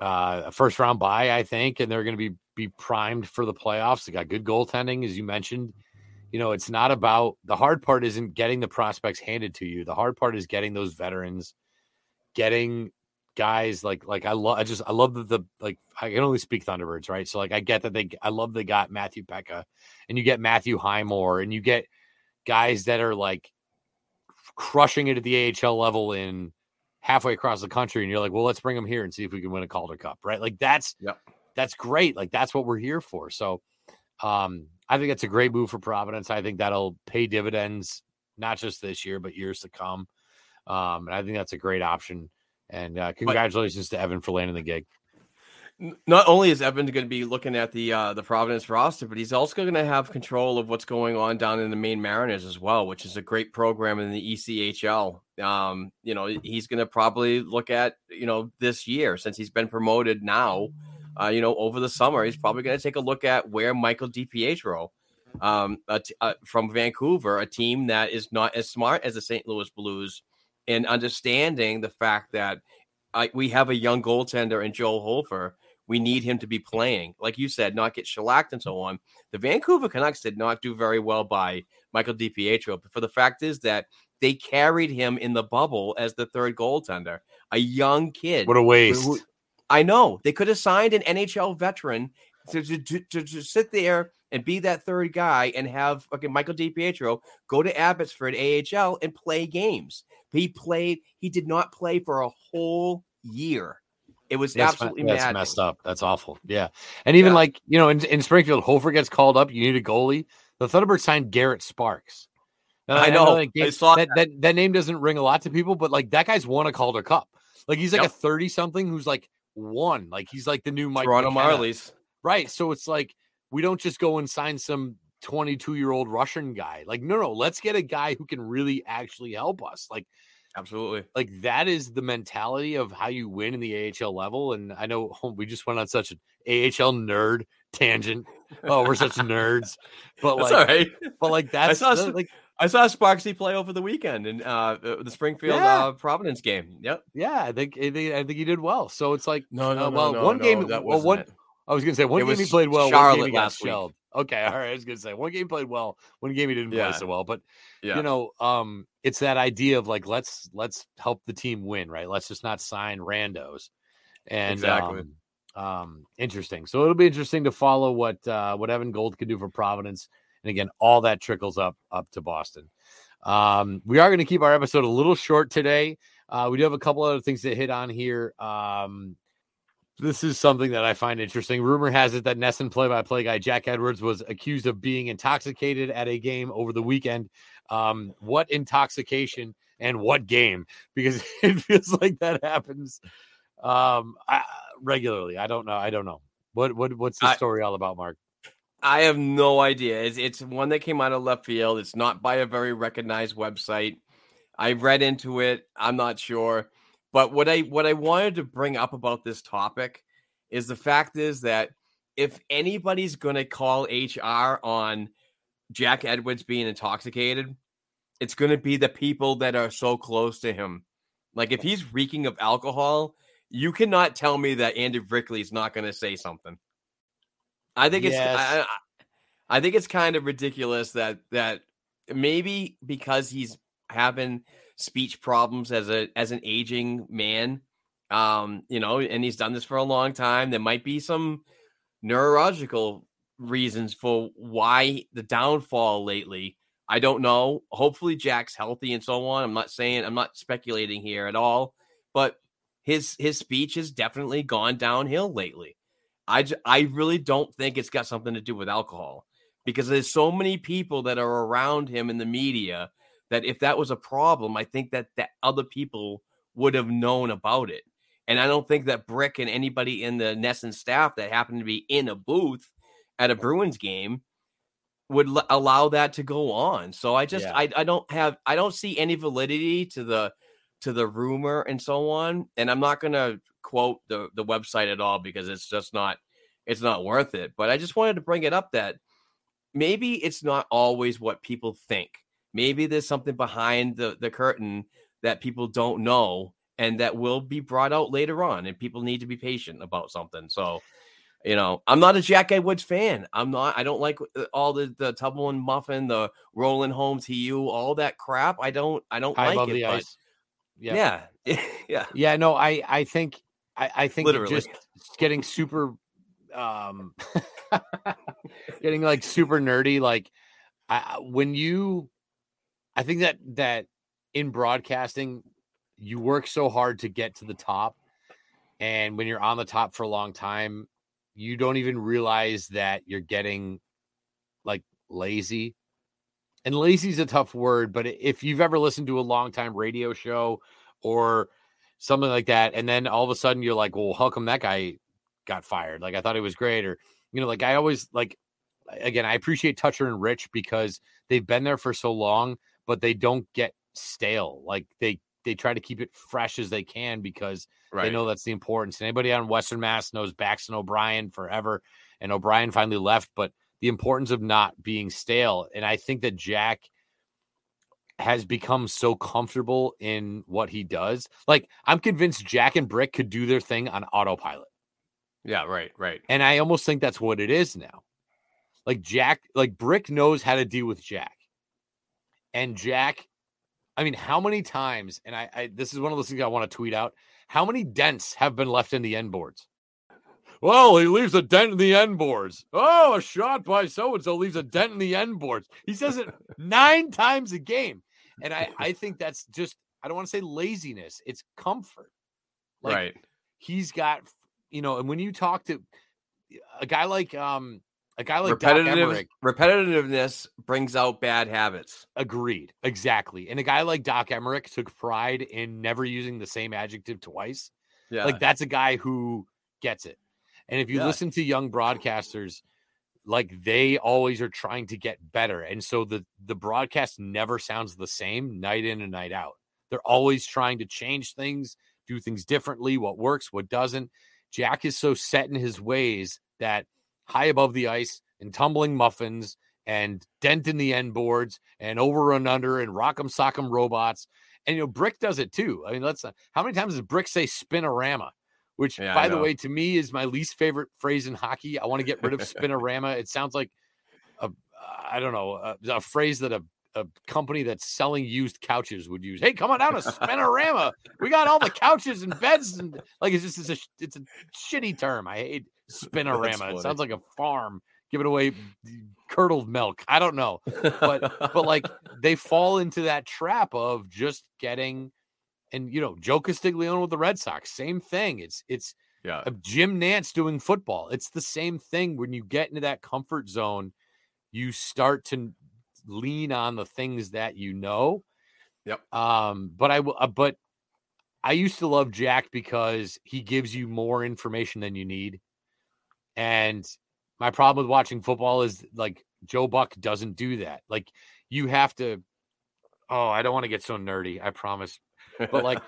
a first round bye, I think, and they're going to be primed for the playoffs. They got good goaltending, as you mentioned. You know, it's not about, the hard part isn't getting the prospects handed to you. The hard part is getting those veterans, getting guys like I love that I can only speak Thunderbirds, right? So like I get that I love they got Matthew Pekka and you get Matthew Highmore and you get guys that are like crushing it at the AHL level in halfway across the country. And you're like, well, let's bring them here and see if we can win a Calder Cup, right? Like that's great. Like that's what we're here for. So, I think that's a great move for Providence. I think that'll pay dividends, not just this year, but years to come. And I think that's a great option. And congratulations to Evan for landing the gig. Not only is Evan going to be looking at the Providence roster, but he's also going to have control of what's going on down in the Maine Mariners as well, which is a great program in the ECHL. You know, he's going to probably look at, you know, this year since he's been promoted now. You know, over the summer, he's probably going to take a look at where Michael DiPietro from Vancouver, a team that is not as smart as the St. Louis Blues, and understanding the fact that we have a young goaltender in Joel Hofer. We need him to be playing. Like you said, not get shellacked and so on. The Vancouver Canucks did not do very well by Michael DiPietro, but for the fact is that they carried him in the bubble as the third goaltender, a young kid. What a waste. I know they could have signed an NHL veteran to sit there and be that third guy and have Michael DiPietro go to Abbotsford AHL and play games. He did not play for a whole year. It was absolutely that's messed up. That's awful. Yeah. And even like, you know, in Springfield, Hofer gets called up. You need a goalie. The Thunderbirds signed Garrett Sparks. Now, I know that name doesn't ring a lot to people, but like that guy's won a Calder Cup. Like he's like a 30 something who's like, one, like he's like the new Mike Toronto Marlies, right? So it's like we don't just go and sign some 22-year-old Russian guy. Like no, let's get a guy who can really actually help us. Like absolutely, like that is the mentality of how you win in the AHL level. And I know we just went on such an AHL nerd tangent. Oh, we're such nerds, but like, all right. But like that's I saw Sparksy play over the weekend in the Springfield Providence game. Yep. Yeah, I think he did well. So it's like one game he played well. Charlotte one game he got last shelled. Week. Okay, all right. I was gonna say one game he played well, one game he didn't play so well. But you know, it's that idea of like let's help the team win, right? Let's just not sign randos. And exactly. Interesting. So it'll be interesting to follow what Evan Gold can do for Providence. And again, all that trickles up to Boston. We are going to keep our episode a little short today. We do have a couple other things to hit on here. This is something that I find interesting. Rumor has it that Nesson play-by-play guy Jack Edwards was accused of being intoxicated at a game over the weekend. What intoxication and what game? Because it feels like that happens regularly. I don't know. What's the story all about, Mark? I have no idea. It's one that came out of left field. It's not by a very recognized website. I read into it. I'm not sure. But what I wanted to bring up about this topic is the fact is that if anybody's going to call HR on Jack Edwards being intoxicated, it's going to be the people that are so close to him. Like, if he's reeking of alcohol, you cannot tell me that Andy Rickley is not going to say something. I think I think it's kind of ridiculous that maybe because he's having speech problems as an aging man, and he's done this for a long time, there might be some neurological reasons for why the downfall lately. I don't know. Hopefully Jack's healthy and so on. I'm not speculating here at all, but his speech has definitely gone downhill lately. I really don't think it's got something to do with alcohol, because there's so many people that are around him in the media that if that was a problem, I think that other people would have known about it. And I don't think that Brick and anybody in the Nesson staff that happened to be in a booth at a Bruins game would allow that to go on. So I don't see any validity to the rumor and so on. And I'm not going to quote the website at all, because it's just not worth it. But I just wanted to bring it up that maybe it's not always what people think. Maybe there's something behind the curtain that people don't know, and that will be brought out later on, and people need to be patient about something. So, I'm not a Jack Edwards fan. I don't like all the Tubman and Muffin, the Roland Holmes, all that crap. I don't like it. But Yeah. No, I think literally just getting super, getting like super nerdy. Like I think that in broadcasting, you work so hard to get to the top, and when you're on the top for a long time, you don't even realize that you're getting like lazy. And lazy is a tough word, but if you've ever listened to a long-time radio show or something like that, and then all of a sudden you're like, well, how come that guy got fired? Like, I thought it was great. Or, like I always like, again, I appreciate Toucher and Rich because they've been there for so long, but they don't get stale. Like they try to keep it fresh as they can, because they know that's the importance. And anybody on Western Mass knows Baxton O'Brien forever, and O'Brien finally left, but the importance of not being stale. And I think that Jack has become so comfortable in what he does. Like, I'm convinced Jack and Brick could do their thing on autopilot. Yeah, right. And I almost think that's what it is now. Like Brick knows how to deal with Jack. And Jack, I mean, how many times, and I this is one of those things I want to tweet out, how many dents have been left in the end boards? Well, he leaves a dent in the end boards. Oh, a shot by so-and-so leaves a dent in the end boards. He says it 9 times a game. And I think that's just, I don't want to say laziness. It's comfort. Like, right. He's got, and when you talk to a guy like Doc Emmerich. Repetitiveness brings out bad habits. Agreed. Exactly. And a guy like Doc Emmerich took pride in never using the same adjective twice. Yeah. Like, that's a guy who gets it. And if you listen to young broadcasters, like, they always are trying to get better. And so the broadcast never sounds the same night in and night out. They're always trying to change things, do things differently, what works, what doesn't. Jack is so set in his ways that high above the ice and tumbling muffins and dent in the end boards and over and under and rock'em sock'em robots. And, Brick does it too. I mean, how many times does Brick say spinorama? Which, by the way, to me is my least favorite phrase in hockey. I want to get rid of spinorama. It sounds like a phrase that a company that's selling used couches would use. Hey, come on down to spinorama. We got all the couches and beds, and like it's a shitty term. I hate spinorama. It sounds like a farm giving away curdled milk. I don't know. But like they fall into that trap of just getting, and you know, Joe Castiglione with the Red Sox, same thing. It's Jim Nantz doing football. It's the same thing. When you get into that comfort zone, you start to lean on the things that you know. Yep. But I used to love Jack because he gives you more information than you need. And my problem with watching football is like Joe Buck doesn't do that. Like you have to, I don't want to get so nerdy. I promise. But like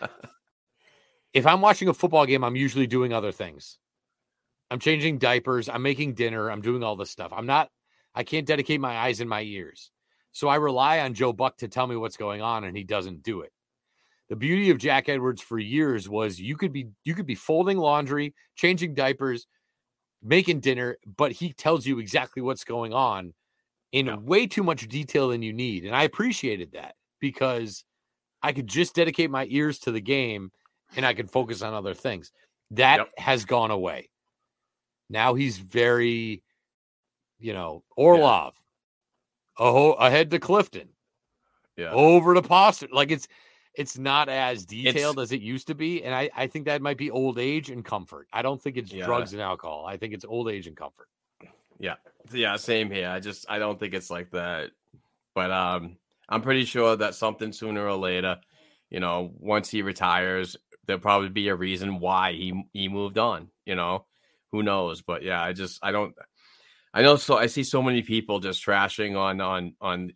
if I'm watching a football game, I'm usually doing other things. I'm changing diapers. I'm making dinner. I'm doing all this stuff. I can't dedicate my eyes and my ears. So I rely on Joe Buck to tell me what's going on, and he doesn't do it. The beauty of Jack Edwards for years was you could be folding laundry, changing diapers, making dinner, but he tells you exactly what's going on in way too much detail than you need. And I appreciated that because I could just dedicate my ears to the game and I could focus on other things. That has gone away. Now he's very, Orlov. Oh, ahead to Clifton. Yeah. Over to Pastrnak. Like it's not as detailed as it used to be. And I think that might be old age and comfort. I don't think it's drugs and alcohol. I think it's old age and comfort. Yeah. Yeah. Same here. I don't think it's like that, but I'm pretty sure that something sooner or later, once he retires, there'll probably be a reason why he moved on, who knows? But yeah, I see so many people just trashing on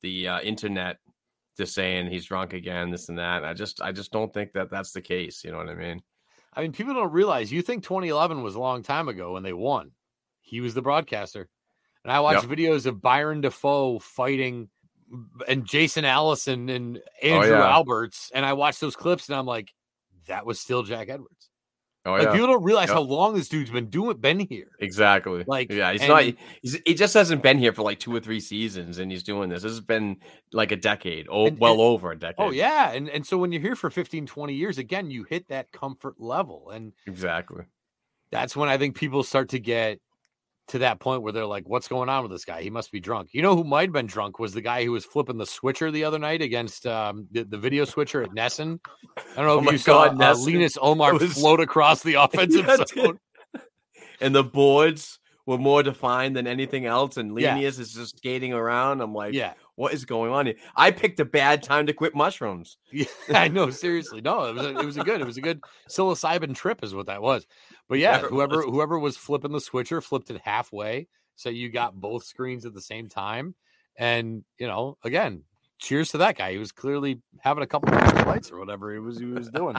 the internet, just saying he's drunk again, this and that. And I just don't think that that's the case. You know what I mean? I mean, people don't realize. You think 2011 was a long time ago when they won. He was the broadcaster, and I watched videos of Byron Defoe fighting and Jason Allison and Andrew Alberts, and I watched those clips, and I'm like, that was still Jack Edwards. People don't realize how long this dude's been here. Exactly. He just hasn't been here for like 2 or 3 seasons, and he's doing this. This has been like a decade, over a decade. Oh yeah, and so when you're here for 15, 20 years, again, you hit that comfort level, and exactly that's when I think people start to get to that point where they're like, "What's going on with this guy? He must be drunk." You know who might have been drunk was the guy who was flipping the switcher the other night against the video switcher at Nesson. I don't know if you saw Linus Omar float across the offensive zone. And the boards were more defined than anything else. And Linus is just skating around. I'm like, what is going on here? I picked a bad time to quit mushrooms. Yeah, I know. Seriously. No, it was a good psilocybin trip is what that was. But whoever was flipping the switcher flipped it halfway. So you got both screens at the same time. And, again, cheers to that guy. He was clearly having a couple of lights or whatever he was doing.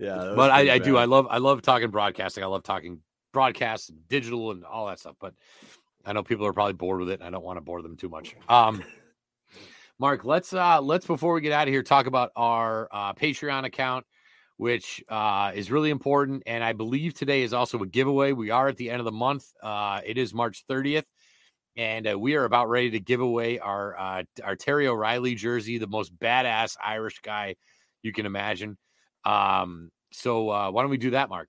Yeah, but I do. I love talking broadcasting. I love talking broadcasts, digital, and all that stuff. But I know people are probably bored with it, and I don't want to bore them too much. Mark, let's before we get out of here, talk about our Patreon account, which is really important. And I believe today is also a giveaway. We are at the end of the month. It is March 30th, and we are about ready to give away our Terry O'Reilly jersey, the most badass Irish guy you can imagine. So why don't we do that, Mark?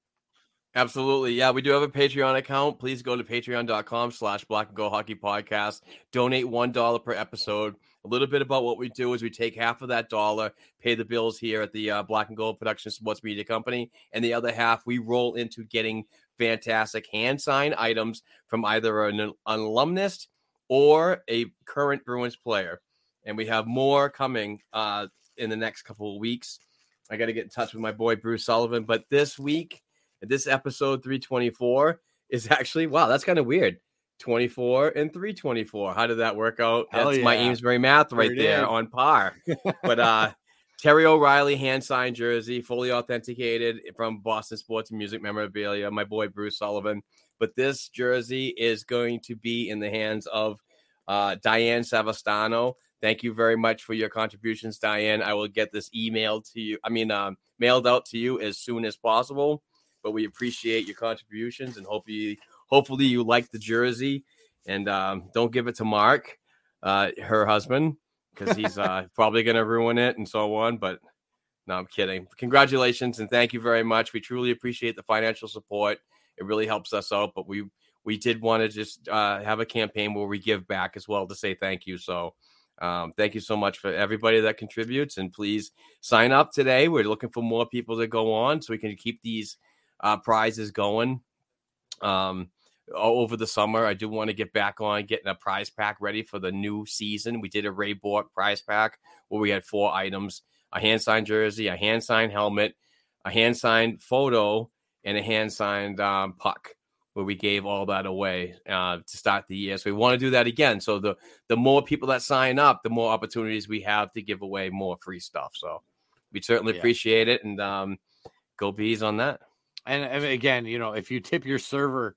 Absolutely. Yeah, we do have a Patreon account. Please go to patreon.com/blackandgoldhockeypodcast. Donate $1 per episode. A little bit about what we do is we take half of that dollar, pay the bills here at the Black and Gold Production Sports Media Company, and the other half we roll into getting fantastic hand-signed items from either an alumnus or a current Bruins player. And we have more coming in the next couple of weeks. I got to get in touch with my boy, Bruce Sullivan. But this week, this episode 324 is actually, wow, that's kind of weird. 24 and 324. How did that work out? That's my Amesbury math right there on par. But Terry O'Reilly, hand-signed jersey, fully authenticated from Boston Sports and Music Memorabilia, my boy, Bruce Sullivan. But this jersey is going to be in the hands of Diane Savastano. Thank you very much for your contributions, Diane. I will get this emailed to you. Mailed out to you as soon as possible. But we appreciate your contributions, and hopefully you like the jersey. And don't give it to Mark, her husband, because he's probably going to ruin it and so on. But no, I'm kidding. Congratulations, and thank you very much. We truly appreciate the financial support. It really helps us out. But we did want to just have a campaign where we give back as well to say thank you. So thank you so much for everybody that contributes. And please sign up today. We're looking for more people to go on so we can keep these prizes going over the summer. I do want to get back on getting a prize pack ready for the new season. We did a Ray Bork prize pack where we had 4 items, a hand-signed jersey, a hand-signed helmet, a hand-signed photo, and a hand-signed puck, where we gave all that away to start the year. So we want to do that again. So the more people that sign up, the more opportunities we have to give away more free stuff. So we certainly appreciate it, and go Bees on that. And again, you know, if you tip your server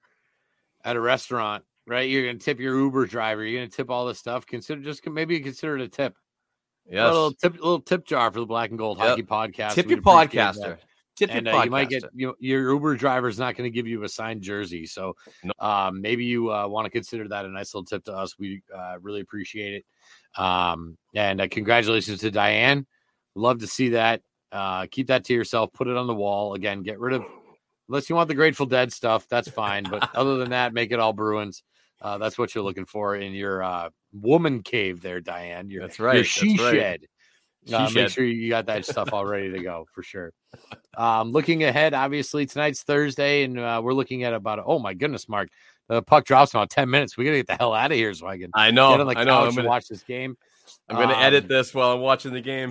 at a restaurant, right, you're going to tip your Uber driver, you're going to tip all this stuff. Maybe consider it a tip. Yes. A little tip jar for the Black and Gold Hockey Podcast. Tip your podcaster. You might get your Uber driver is not going to give you a signed jersey. So maybe you want to consider that a nice little tip to us. We really appreciate it. And congratulations to Diane. Love to see that. Keep that to yourself. Put it on the wall. Again, get rid of, unless you want the Grateful Dead stuff, that's fine. But other than that, make it all Bruins. That's what you're looking for in your woman cave there, Diane. That's right. Your she shed. Make sure you got that stuff all ready to go for sure. Looking ahead, obviously tonight's Thursday, and we're looking at about oh my goodness, Mark, the puck drops in about 10 minutes. We gotta get the hell out of here so I can. I'm gonna watch this game. I'm gonna edit this while I'm watching the game.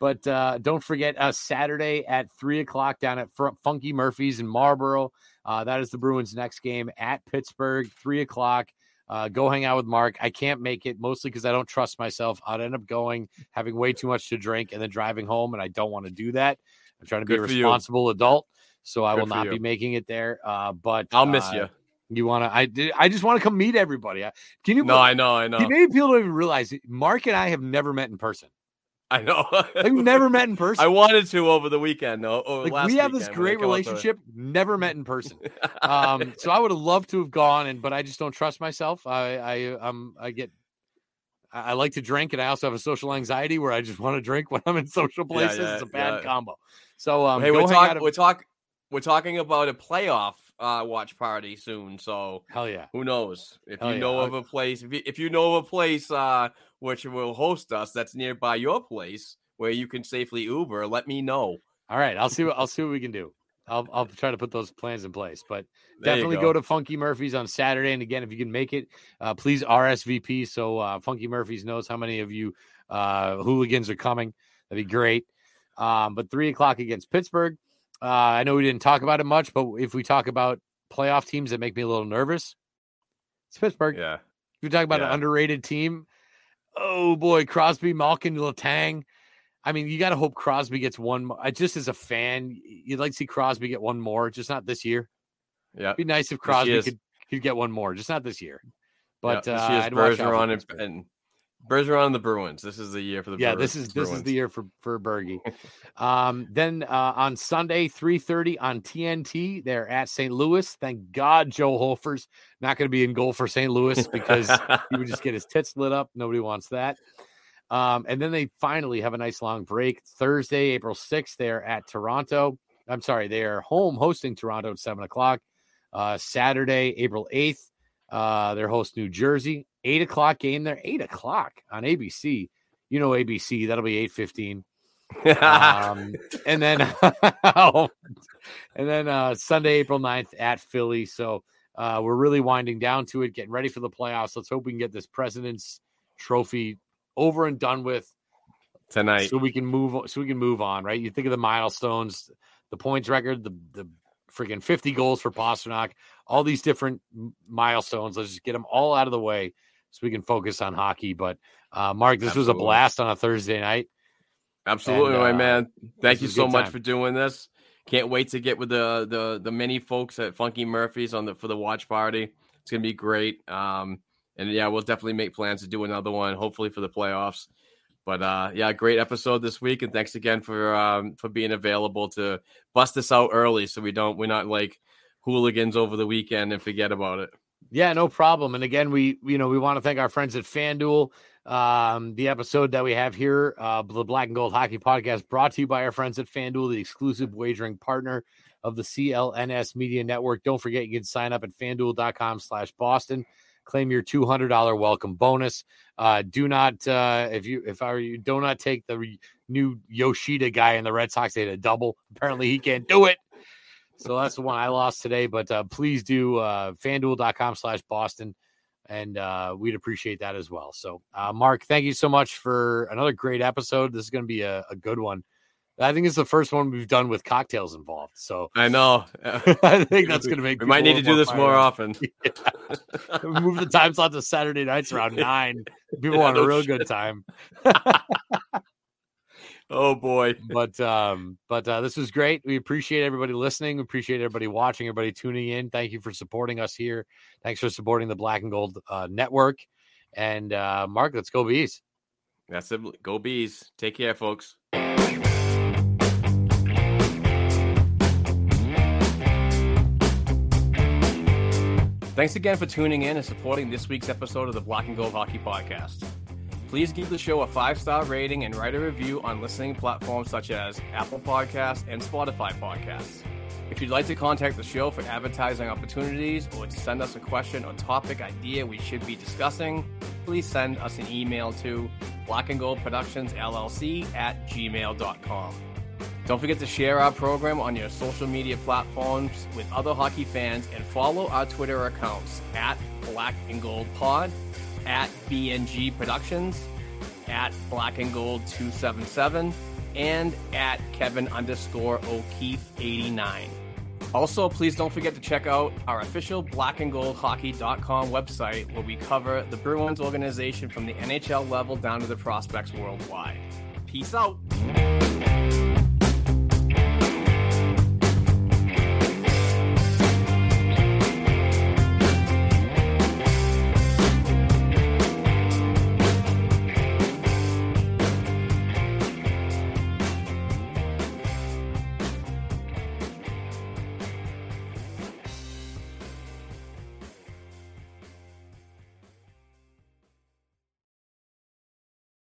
But don't forget Saturday at 3:00 down at Funky Murphy's in Marlboro. That is the Bruins' next game at Pittsburgh, 3:00. Go hang out with Mark. I can't make it, mostly because I don't trust myself. I'd end up going, having way too much to drink, and then driving home, and I don't want to do that. I'm trying to be a responsible adult, so I will not be making it there. But I'll miss you. You want to? I just want to come meet everybody. Can you? No, I know. Maybe people don't even realize it. Mark and I have never met in person. I know. We've never met in person. I wanted to over the weekend, though. We have this great relationship, never met in person. So I would have loved to have gone, but I just don't trust myself. I like to drink, and I also have a social anxiety where I just want to drink when I'm in social places. It's a bad combo. So hey, we're talking about a playoff watch party soon. So hell yeah. Who knows? If you know of a place which will host us that's nearby your place where you can safely Uber, let me know. All right. I'll see what we can do. I'll try to put those plans in place, but definitely go to Funky Murphy's on Saturday. And again, if you can make it, please RSVP. So Funky Murphy's knows how many of you hooligans are coming. That'd be great. But 3:00 against Pittsburgh. I know we didn't talk about it much, but if we talk about playoff teams that make me a little nervous, it's Pittsburgh. Yeah. If we talk about an underrated team, oh boy, Crosby, Malkin, Letang. I mean, you got to hope Crosby gets one. Just as a fan, you'd like to see Crosby get one more, just not this year. Yeah, it'd be nice if Crosby could get one more, just not this year. But Bergeron and the Bruins. This is the year for the Bruins. This is the year for Bergie. Then on Sunday, 3:30 on TNT, they're at St. Louis. Thank God Joe Hofer's not going to be in goal for St. Louis because he would just get his tits lit up. Nobody wants that. And then they finally have a nice long break. Thursday, April 6th, they're at Toronto. I'm sorry, they are home hosting Toronto at 7:00. Saturday, April 8th, their host New Jersey. 8:00 game there. 8:00 on ABC. You know ABC. That'll be 8:15. And then Sunday, April 9th at Philly. So we're really winding down to it, getting ready for the playoffs. Let's hope we can get this President's Trophy over and done with tonight, so we can move. So we can move on, right? You think of the milestones, the points record, the freaking 50 goals for Pastrnak, all these different milestones. Let's just get them all out of the way so we can focus on hockey. But Mark, this was a blast on a Thursday night. Absolutely, my man. Thank you so much for doing this. Can't wait to get with the many folks at Funky Murphy's for the watch party. It's gonna be great. And yeah, we'll definitely make plans to do another one, hopefully for the playoffs. But great episode this week, and thanks again for being available to bust this out early, so we're not like hooligans over the weekend and forget about it. Yeah, no problem. And again, we want to thank our friends at FanDuel. The episode that we have here, the Black and Gold Hockey Podcast, brought to you by our friends at FanDuel, the exclusive wagering partner of the CLNS Media Network. Don't forget, you can sign up at FanDuel.com/Boston. Claim your $200 welcome bonus. Do not, if you do not take the new Yoshida guy in the Red Sox, they had a double. Apparently he can't do it. So that's the one I lost today, but please do FanDuel.com/Boston. And we'd appreciate that as well. So Mark, thank you so much for another great episode. This is going to be a good one. I think it's the first one we've done with cocktails involved. So I know. I think that's going to make. We might need to do this more often. Yeah. Move the time slot to Saturday nights around 9. People want a real good time. Oh boy! But this was great. We appreciate everybody listening. We appreciate everybody watching. Everybody tuning in. Thank you for supporting us here. Thanks for supporting the Black and Gold Network. And Mark, let's go Bees. That's it. Go Bees. Take care, folks. Thanks again for tuning in and supporting this week's episode of the Black and Gold Hockey Podcast. Please give the show a 5-star rating and write a review on listening platforms such as Apple Podcasts and Spotify Podcasts. If you'd like to contact the show for advertising opportunities or to send us a question or topic idea we should be discussing, please send us an email to blackandgoldproductionsllc@gmail.com. Don't forget to share our program on your social media platforms with other hockey fans and follow our Twitter accounts at Black and Gold Pod, at BNG Productions, at Black and Gold 277, and at Kevin_O'Keefe89. Also, please don't forget to check out our official blackandgoldhockey.com website, where we cover the Bruins organization from the NHL level down to the prospects worldwide. Peace out.